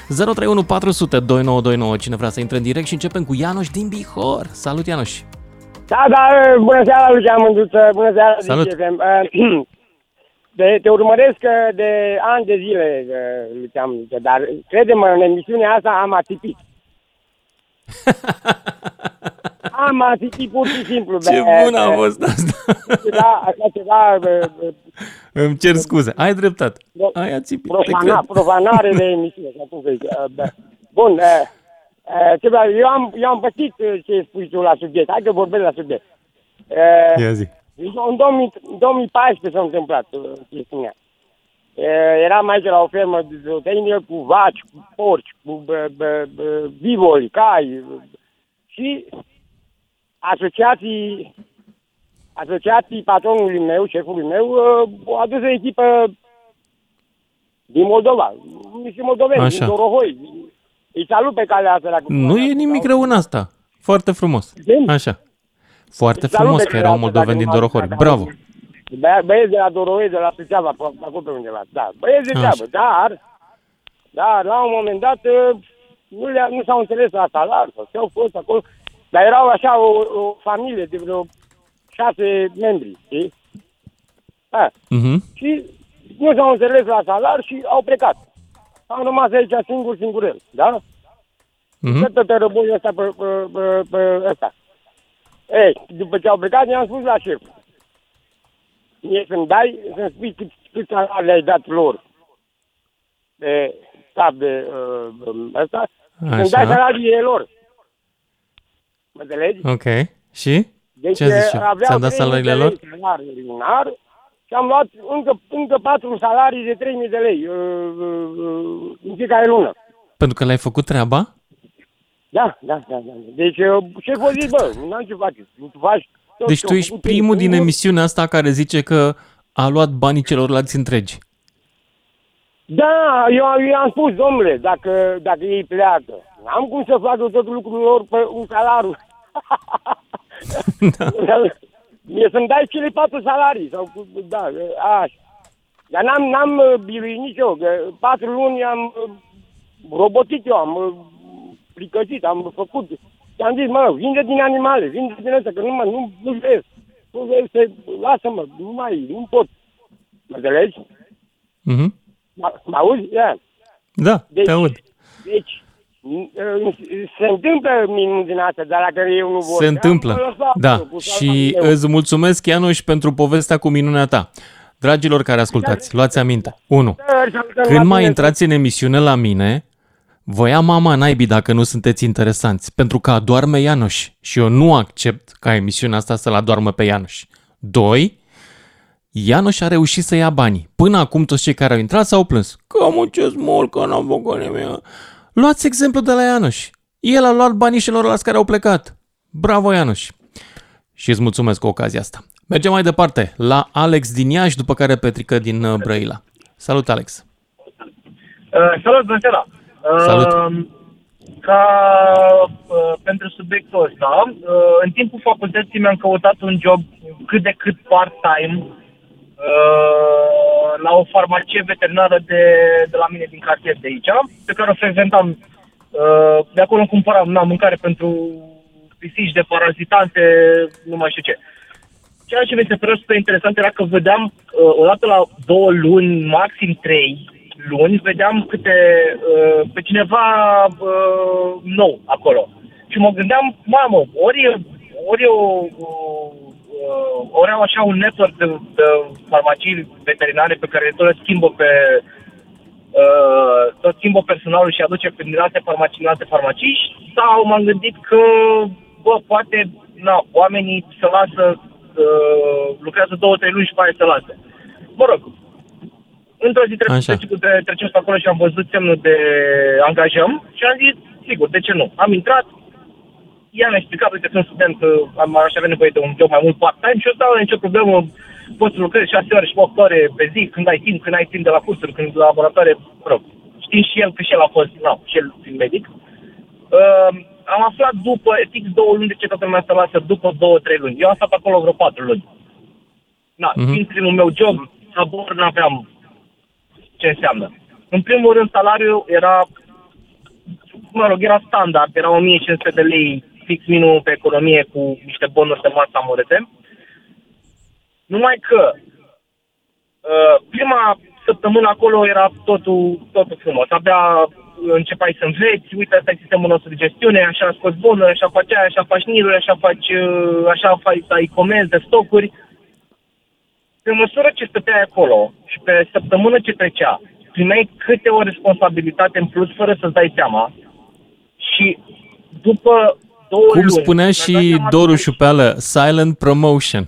031 400 2929, cine vrea să intre în direct, și începem cu Ianoș din Bihor. Salut, Ianoș! Da, bună seara, Lucian Mândruță, bună seara, Digi FM. Te urmăresc de ani de zile, Lucian Mândruță, dar crede-mă, în emisiunea asta am atipit. Am atipit pur și simplu. Ce bun a fost asta! Ceva... Îmi cer scuze, ai dreptate. Ai atipit. Profanare de emisiune. Bun, eu am pățit ce spui tu la subiect. Hai că vorbesc la subiect. Ia zi. În 2014 s-a întâmplat chestiunea. Eram aici la o fermă de proteină cu vaci, cu porci, cu bivoli, cai și asociații patronului meu, șefului meu, a dus o echipă din Moldova, niște moldoveni, din Dorohoi. Îi salut pe calea asta. Nu e nimic rău în asta. Foarte frumos. Așa. Foarte frumos că erau moldoveni din Dorohoi. Bravo. Băieți de la Dorohoi, de la Suceava, acolo pe undeva. Da, băieți de treabă. Dar la un moment dat nu s-au înțeles la salariu. S-au fost acolo. Dar erau așa o familie de vreo 6 membri. Știi? Și nu s-au înțeles la salariu și au plecat. Am rămas aici singur, da? Tot răbunul ăsta pe ăsta. Ei, după ce au plecat, i-am spus la șef. Mie să-mi spui cât salariu le-ai dat lor. de cap de ăsta și îmi dai salariile lor. Mă înțelegi? Ok. Și? Deci ce zici? Ți-am dat salariile lor? Lunar, și am luat încă 4 salarii de 3.000 de lei în fiecare lună. Pentru că le-ai făcut treaba? Da. Deci ce vă zic, bă, n-am ce faci. Tu faci tot. Deci tu ești primul din emisiunea asta care zice că a luat banii celorlalți întregi. Da, eu am spus, domnule, dacă ei pleacă, n-am cum să facă tot lucrul lor pe un salariu. Da. Mie să-mi dai cele 4 salarii sau, da, așa. Dar n-am biruit nici eu, că 4 luni am robotit eu, am plicăsit, am făcut. Și am zis, mă, vinde din animale, vinde din ăsta, că nu vezi. Nu vezi, lasă-mă, nu pot. Mă înțelegi? Mhm. Mă auzi? Da, deci, te aud. Deci, se întâmplă minuni din asta, dar dacă eu nu vor... Se întâmplă, da. Și îți mulțumesc, Ianuș, pentru povestea cu minunea ta. Dragilor care ascultați, luați aminte. 1. Când mai intrați în emisiune la mine, vă ia mama naibii dacă nu sunteți interesanți, pentru că adoarme Ianuș și eu nu accept ca emisiunea asta să-l adoarmă pe Ianuș. 2. Ianuș a reușit să ia banii. Până acum toți cei care au intrat s-au plâns. Că muncesc mult, că n-am făcut nimic. Luați exemplu de la Ianuș. El a luat banii celorlalți care au plecat. Bravo, Ianuș! Și îți mulțumesc cu ocazia asta. Mergem mai departe la Alex din Iași, după care Petrică din Brăila. Salut, Alex! Salut, Brăila! Salut! Pentru subiectul ăsta, în timpul facultății mi-am căutat un job cât de cât part-time la o farmacie veterinară de la mine din cartier de aici, pe care o frecventam. De acolo îmi cumpăram mâncare pentru pisici de parazitante, nu mai știu ce. Ceea ce mi se părea super interesant era că vedeam, odată la 2 luni, maxim 3 luni, vedeam pe cineva nou acolo. Și mă gândeam, mamă, ori ori au așa un network de farmacii veterinare pe care tot schimbă personalul și aduce prin alte farmacii, sau m-am gândit că, bă, poate, na, oamenii se lasă, lucrează 2-3 luni și poate se lasă. Mă rog, într-o zi trecem pe acolo și am văzut semnul de angajăm și am zis, sigur, de ce nu? Am intrat, ea mi-a explicat, uite, sunt student, aș avea nevoie de un job mai mult part-time și ăsta nu e nicio problemă, poți să lucrezi 6 ore și 8 ore pe zi, când ai timp de la cursuri, când la laboratoare, rog. Știi și el că și el a fost, nu, și el fiind medic. Am aflat după fix 2 luni de ce toată lumea se lasă, după 2-3 luni. Eu am stat acolo vreo 4 luni. Na, din primul meu job, sabor n-aveam ce înseamnă. În primul rând, salariul era, mă rog, era standard, era 1500 de lei fix minimum pe economie cu niște bonuri de masă amorite. Numai că prima săptămână acolo era totul frumos. Abia începai să înveți, uite, asta e sistemul nostru de gestiune, așa scoți bonuri, așa faci aia, așa faci niruri, așa faci comenzi de stocuri. Pe măsură ce stăteai acolo și pe săptămână ce trecea, primeai câte o responsabilitate în plus fără să-ți dai seama și după 2 luni... Cum spunea și Doru Șupeală, silent promotion.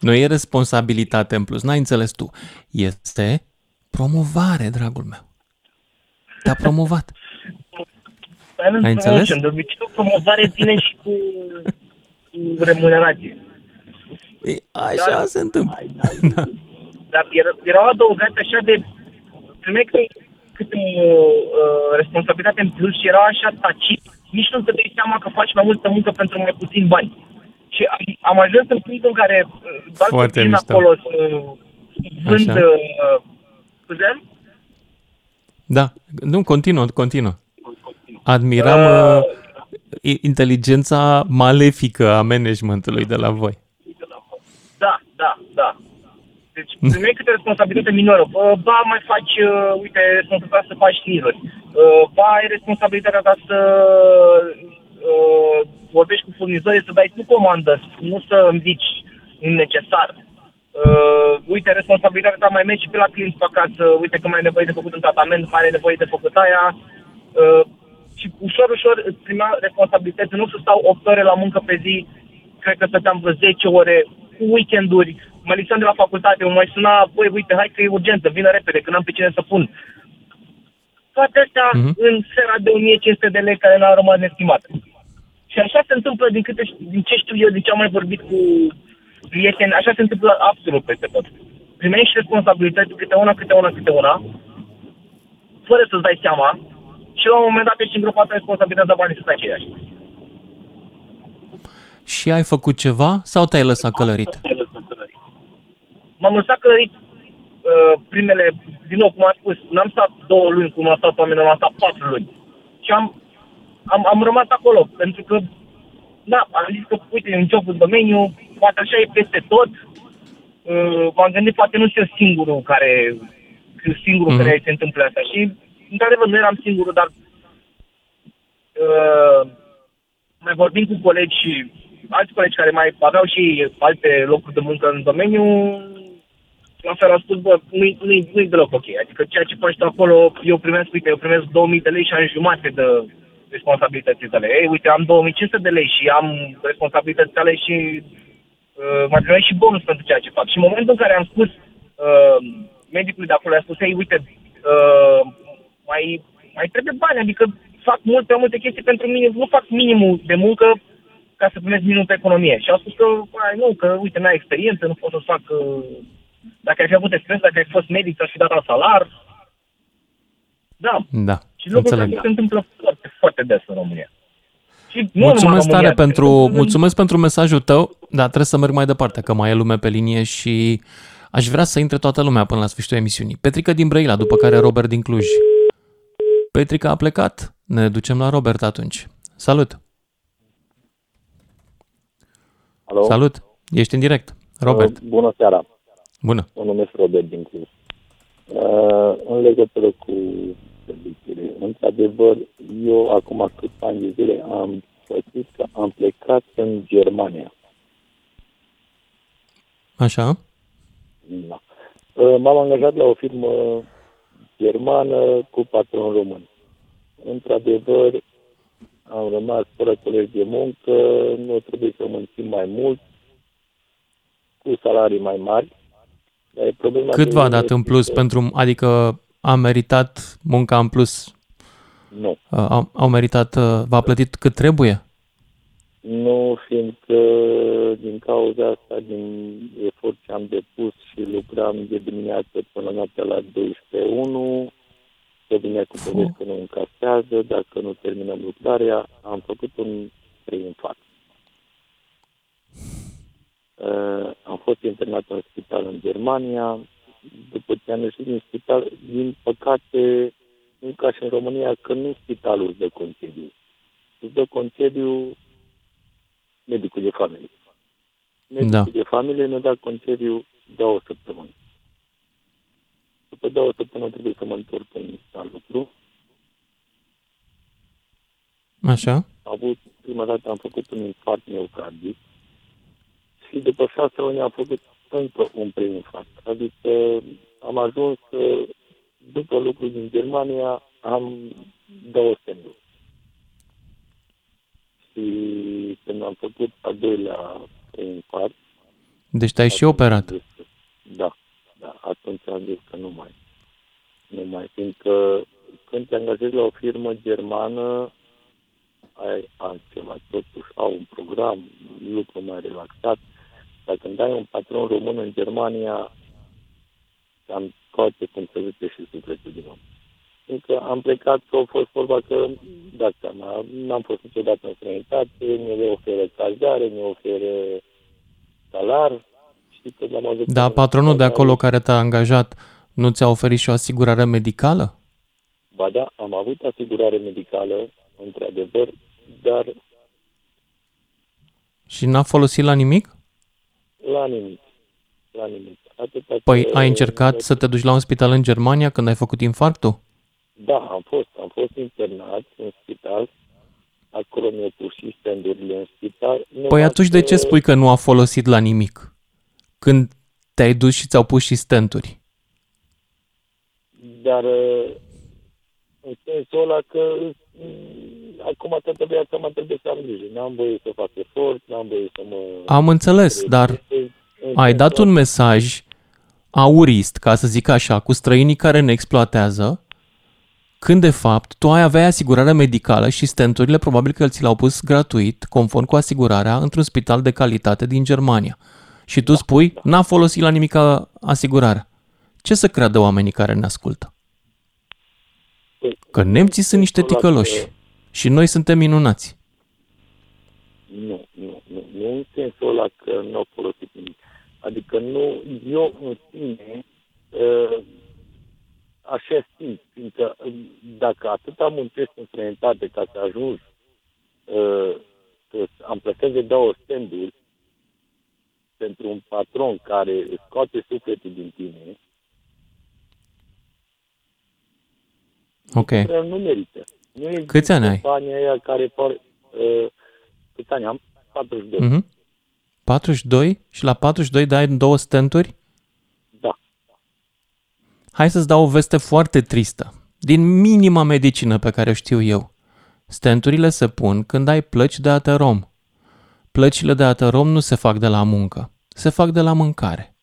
Nu e responsabilitate în plus, n-ai înțeles tu. Este promovare, dragul meu. Te-a promovat. Silent ai promotion, înțeles? De obicei o promovare vine și cu remunerație. Ei, așa dar, se întâmplă. Da. Dar erau adăugate așa de... Primeai câte responsabilitate în plus și era așa tacit, nici nu te dai seama că faci mai multă muncă pentru mai puțin bani. Și am ajuns în punctul în care doar că vin acolo vând... Scuze? Da, nu, continuă. Admiram inteligența malefică a managementului de la voi. Da. Deci, nu e câte responsabilitate minoră. Ba, mai faci, uite, responsabilitatea să faci niruri. Ba, ai responsabilitatea ta să vorbești cu furnizorii, să dai tu comandă, nu să îmi zici necesar. Uite, responsabilitatea ta, mai mergi și pe la clienți pe acasă, uite că mai ai nevoie de făcut un tratament, mai ai nevoie de făcut aia. Și ușor, ușor îți primea responsabilități. Nu să stau 8 ore la muncă pe zi, cred că stăteam vreo 10 ore, cu weekenduri. Mă lipseam de la facultate, mă mai suna, băi, uite, hai că e urgentă, vină repede, că n-am pe cine să pun. Toate astea în sfera de 1500 de lei care n-au rămas nestimate. Și așa se întâmplă, din ce știu eu, din ce am mai vorbit cu prieteni, așa se întâmplă absolut peste tot. Primești responsabilități câte una, fără să-ți dai seama, și la un moment dat ești îngropat în responsabilitatea de banii sunt aceiași. Și ai făcut ceva sau te-ai lăsat călărit? M-am lăsat călărit primele, din nou, cum am spus, n-am stat 2 luni, cum am stat oamenii, am stat 4 luni. Și am rămas acolo, pentru că, da, am zis că, uite, e un job în domeniu, poate așa e peste tot. M-am gândit, poate nu sunt singurul care se întâmplă asta. Și, într-adevăr, nu eram singurul, dar mai vorbim cu colegi și alți colegi care mai aveau și alte locuri de muncă în domeniu. La fel am spus, bă, nu-i deloc ok. Adică ceea ce faci acolo, eu primesc 2000 de lei și am jumate de responsabilității tale. Ei, uite, am 2500 de lei și am responsabilității tale și mă primesc și bonus pentru ceea ce fac. Și în momentul în care am spus medicului de acolo, i-a spus, ei, uite, mai trebuie bani, adică fac mult prea multe chestii pentru mine, nu fac minimul de muncă ca să primesc minimul pe economie. Și au spus că, nu, că uite, n-ai experiență, nu pot să fac... Dacă ai fi avut experiență, dacă ai fost medic, ți-aș fi dat la salar. Da. Și lucrurile astea se întâmplă foarte, foarte des în România. Și mulțumesc pentru mesajul tău, dar trebuie să merg mai departe, că mai e lume pe linie și aș vrea să intre toată lumea până la sfârșitul emisiunii. Petrica din Brăila, după care Robert din Cluj. Petrica a plecat, ne ducem la Robert atunci. Salut! Alo. Salut! Ești în direct, Robert. Bună seara! Bună. Mă numesc Robert din Cluj. În legătură cu serviciile, într-adevăr, eu acum câteva ani de zile am pățit că am plecat în Germania. Așa? Da. M-am angajat la o firmă germană cu patron român. Într-adevăr, am rămas fără colegi de muncă, nu trebuie să muncim mai mult, cu salarii mai mari. Cât v-a dat în plus pentru, adică a meritat munca în plus? Nu. Au meritat, v-a plătit cât trebuie? Nu, fiindcă din cauza asta, din efort ce am depus și lucram de dimineață până noaptea la 12:01, se vinea cu poveste că nu încasează, dacă nu terminăm lucrarea, am făcut un reinfarct. Am fost internat în spital în Germania. După ce am ieșit din spital, din păcate, nu ca și în România, că nu spitalul îți dă concediu. Îți dă concediu medicul de familie. Medicul de familie ne-a dat concediu de 2 săptămâni. După 2 săptămâni trebuie să mă întorc în lucru. Așa. Prima dată am făcut un infarct miocardic. Și după 6 luni am făcut încă un prim infarct. Adică am ajuns, după lucruri din Germania, am 2 semnuri. Și când am făcut al 2-lea infarct... Deci te-ai și operat. Da. Atunci am zis că nu mai. Fiindcă când te angajezi la o firmă germană, ai altceva. Totuși au un program, lucru mai relaxat. Dar când ai un patron român în Germania, am scoate, cum se zice, și sufletul din om. Încă am plecat că a fost vorba că, dați seama, n-am fost niciodată în străinitate, mi le oferă cazare, mi oferă salar. Da, patronul de acolo care te-a angajat nu ți-a oferit și o asigurare medicală? Ba da, am avut asigurare medicală, într-adevăr, dar... Și n-a folosit la nimic? La nimic. Atâta păi că... ai încercat să te duci la un spital în Germania când ai făcut infarctul? Da, am fost internat în spital, acolo mi-au pus și stendurile în spital. Păi atunci de ce spui că nu a folosit la nimic? Când te-ai dus și ți-au pus și stânturi. Dar în sensul ăla că acum toată viața mă trebuie să am grijă. N-am voie să fac efort, n-am voie să mă... Am înțeles, dar ai dat un mesaj aurist, ca să zic așa, cu străinii care ne exploatează, când de fapt tu ai avea asigurarea medicală și stenturile probabil că ți le-au pus gratuit, conform cu asigurarea, într-un spital de calitate din Germania. Și tu spui, n-a folosit la nimic asigurarea. Ce să creadă oamenii care ne ascultă? Că nemții sunt niște ticăloși și noi suntem minunați. Nu în sensul ăla că nu au folosit nimic. Adică nu, eu în sine așa simt, fiindcă dacă atâta muncesc în străinătate ca să ajung că am plecat de două stand-uri pentru un patron care scoate sufletul din tine, okay, nu merită. Nu e. Câți ani ai? Câți ani am? 42. Mm-hmm. 42? Și la 42 dai două stenturi? Da. Hai să-ți dau o veste foarte tristă. Din minima medicină pe care o știu eu. Stenturile se pun când ai plăci de aterom. Plăcile de aterom nu se fac de la muncă. Se fac de la mâncare.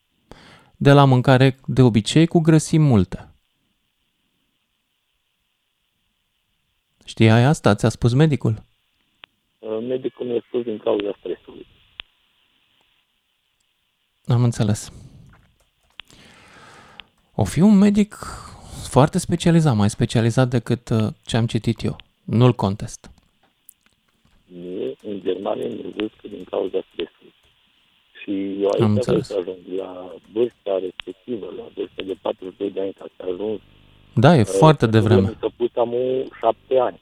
De la mâncare de obicei cu grăsimi multe. Știai asta? Ți-a spus medicul? Medicul mi-a spus din cauza stresului. Am înțeles. O fi un medic foarte specializat, mai specializat decât ce am citit eu. Nu-l contest. Mie, în Germania, mi-a zis că din cauza stresului. Și eu aici trebuie să ajung la vârsta respectivă, la vârsta de 42 de ani, ca să ajung. Da, e foarte devreme. S-a pus amu 7 ani.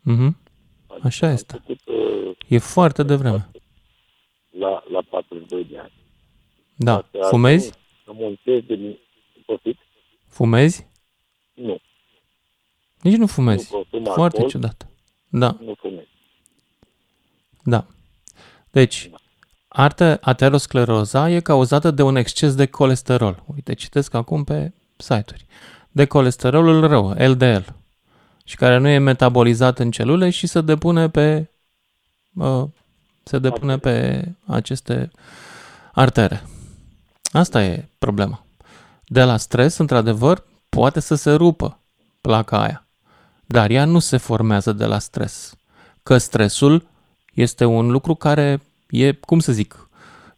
Mhm. Așa este. Făcut, e foarte devreme. La 42 de ani. Da. Fumezi? Fumezi? Nu. Nici nu fumezi. Nu foarte alcool, ciudat. Da. Nu fumezi. Da. Deci, ateroscleroza e cauzată de un exces de colesterol. Uite, citesc acum pe site-uri. De colesterolul rău, LDL, și care nu e metabolizat în celule și se depune pe aceste artere. Asta e problema. De la stres, într-adevăr, poate să se rupă placa aia, dar ea nu se formează de la stres. Că stresul este un lucru care e, cum să zic,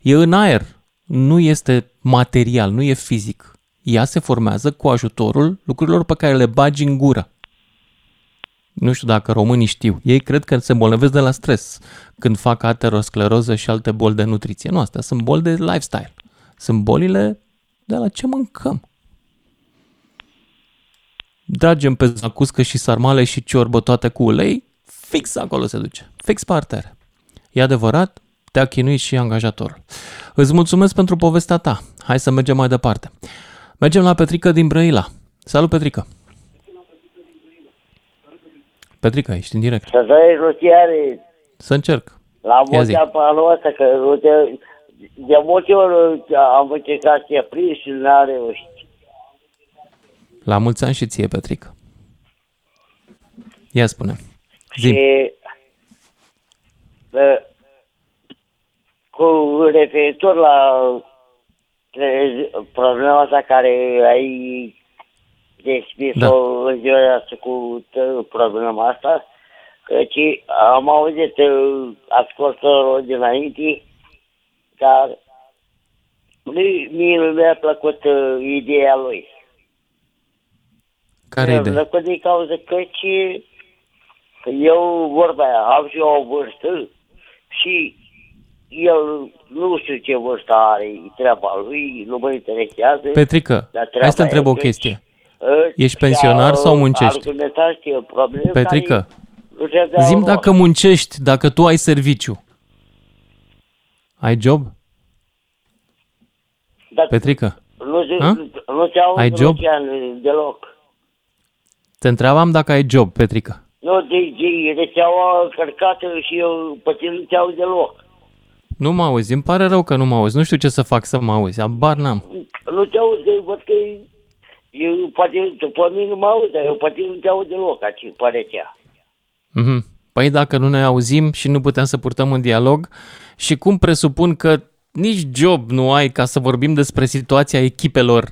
e în aer, nu este material, nu e fizic. Ea se formează cu ajutorul lucrurilor pe care le bagi în gură. Nu știu dacă românii știu. Ei cred că se îmbolnăvesc de la stres când fac ateroscleroză și alte boli de nutriție. Nu, astea sunt boli de lifestyle. Sunt bolile de la ce mâncăm. Dragem pe zacuscă și sarmale și ciorbă toate cu ulei, fix acolo se duce. Fix pe artere. E adevărat, te-a chinuit și angajatorul. Îți mulțumesc pentru povestea ta. Hai să mergem mai departe. Mergem la Petrica din Brăila. Salut, Petrica! Petrica, ești în direct. Să vezi, Luciane! Să încerc. La mulți ani pe anul ăsta, că de multe ori am încercat să prins și n-am reușit. La mulți ani și ție, Petrica. Ia spune. Zi-mi. Și cu referitor la problema asta care ai deschis-o în ziua asta cu problema asta, căci am auzit ascultătorul dinainte, dar mie nu mi-a plăcut ideea lui. Care idee? Mi-a plăcut din cauza căci eu vorba aia, am și o vârstă și eu nu știu ce vârstă are treaba lui, nu mă interesează. Petrica, hai să te întreb o chestie. Ești pensionar sau muncești? Petrica, zi-mi dacă muncești, dacă tu ai serviciu. Ai job? Petrica? Ai job? Deloc. Te întrebam dacă ai job, Petrica. Nu, de ți-au încărcat și eu pe tine nu ți-au deloc. Nu mă auzi, îmi pare rău că nu mă auzi, nu știu ce să fac să mă auzi, abar n-am. Nu te auzi, văd că eu poate după mine nu mă auzi, dar eu poate nu te aud deloc, aici, părerea. Mhm. Păi dacă nu ne auzim și nu putem să purtăm un dialog și cum presupun că nici job nu ai ca să vorbim despre situația echipelor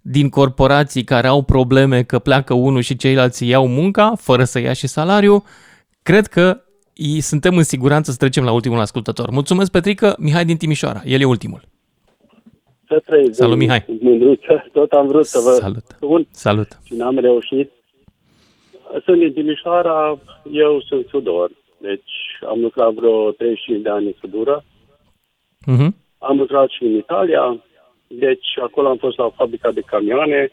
din corporații care au probleme că pleacă unul și ceilalți iau munca fără să ia și salariu, cred că suntem în siguranță să trecem la ultimul ascultător. Mulțumesc, Petrică. Mihai din Timișoara, el e ultimul. Salut, Mihai. Mândruță, tot am vrut să vă spun. Salut. Și n-am reușit. Sunt din Timișoara, eu sunt sudor, deci am lucrat vreo 35 de ani în sudură. Uh-huh. Am lucrat și în Italia, deci acolo am fost la fabrica de camioane,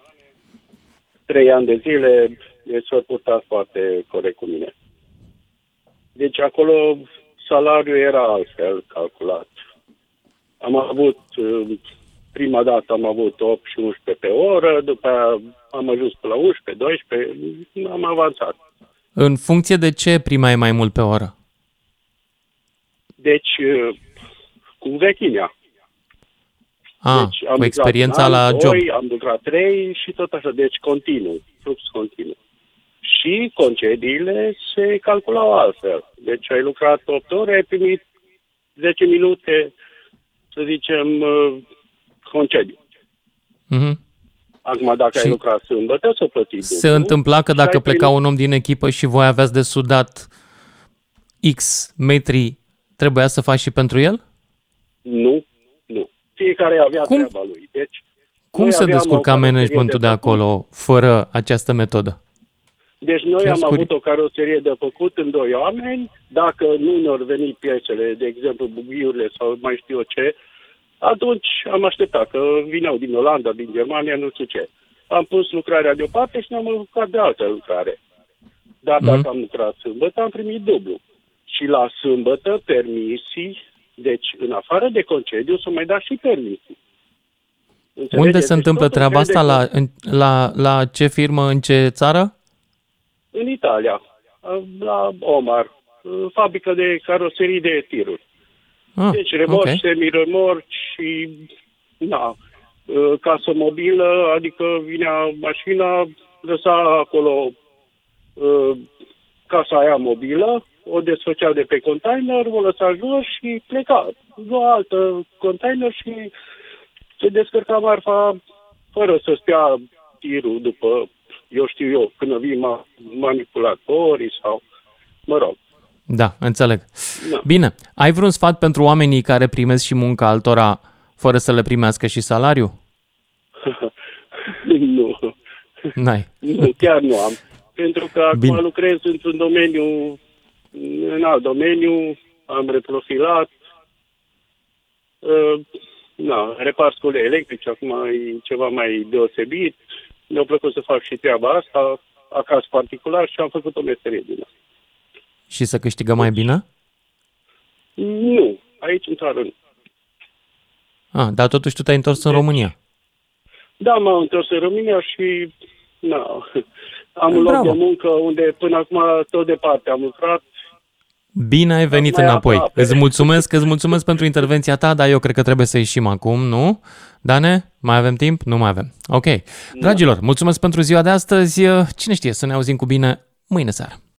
3 ani de zile, deci s-au purtat foarte corect cu mine. Deci acolo salariul era altfel calculat. Am avut, prima dată am avut 8 și 11 pe oră, după aia am ajuns la 11, 12, am avansat. În funcție de ce primeai mai mult pe oră? Deci, cu vechimea. Deci, am cu experiența la job. Am lucrat 3 și tot așa, deci continuu, flux continuu. Și concediile se calculau altfel. Deci ai lucrat 8 ore, ai primit 10 minute, să zicem, concediu. Mhm. Acum, dacă ai lucrat sâmbătă, s-o plătit. Se întâmpla că dacă pleca un om din echipă și voi aveați de sudat X metri, trebuia să faci și pentru el? Nu, nu. Fiecare avea treaba lui. Deci, cum se descurca managementul de acolo fără această metodă? Deci noi am avut o caroserie de făcut în 2 oameni. Dacă nu ne-au venit piesele, de exemplu bugiurile sau mai știu eu ce, atunci am așteptat că vineau din Olanda, din Germania, nu știu ce. Am pus lucrarea deoparte și ne-am lucrat de altă lucrare. Dar dacă am lucrat sâmbătă, am primit dublu. Și la sâmbătă, permisii, deci în afară de concediu, să mai da și permisii. Înțelegeți? Unde se întâmplă treaba asta? La ce firmă, în ce țară? În Italia, la Omar, fabrică de caroserii de tiruri. Deci remorci, semi-remorci și casă mobilă, adică vinea mașina, lăsa acolo casa aia mobilă, o desfăcea de pe container, o lăsa jos și pleca. Lua altă container și se descărca marfa fără să stea tirul după, eu știu eu, când vii manipulatorii sau, mă rog. Da, înțeleg. Da. Bine, ai vreun sfat pentru oamenii care primesc și munca altora fără să le primească și salariu? Nu. N-ai. Nu, chiar nu am. Pentru că acum lucrez într-un domeniu, în alt domeniu, am reprofilat, repar scule electrice, acum e ceva mai deosebit. Mi-a plăcut să fac și treaba asta, acasă particular, și am făcut o meserie din asta. Și să câștigă mai bine? Nu, aici în țară nu. Dar totuși tu te-ai întors în România. Da, m-am întors în România și am un loc de muncă unde până acum tot departe am lucrat. Bine ai venit înapoi. Îți mulțumesc pentru intervenția ta, dar eu cred că trebuie să ieșim acum, nu? Dane, mai avem timp? Nu mai avem. Ok. Dragilor, mulțumesc pentru ziua de astăzi. Cine știe, să ne auzim cu bine mâine seară.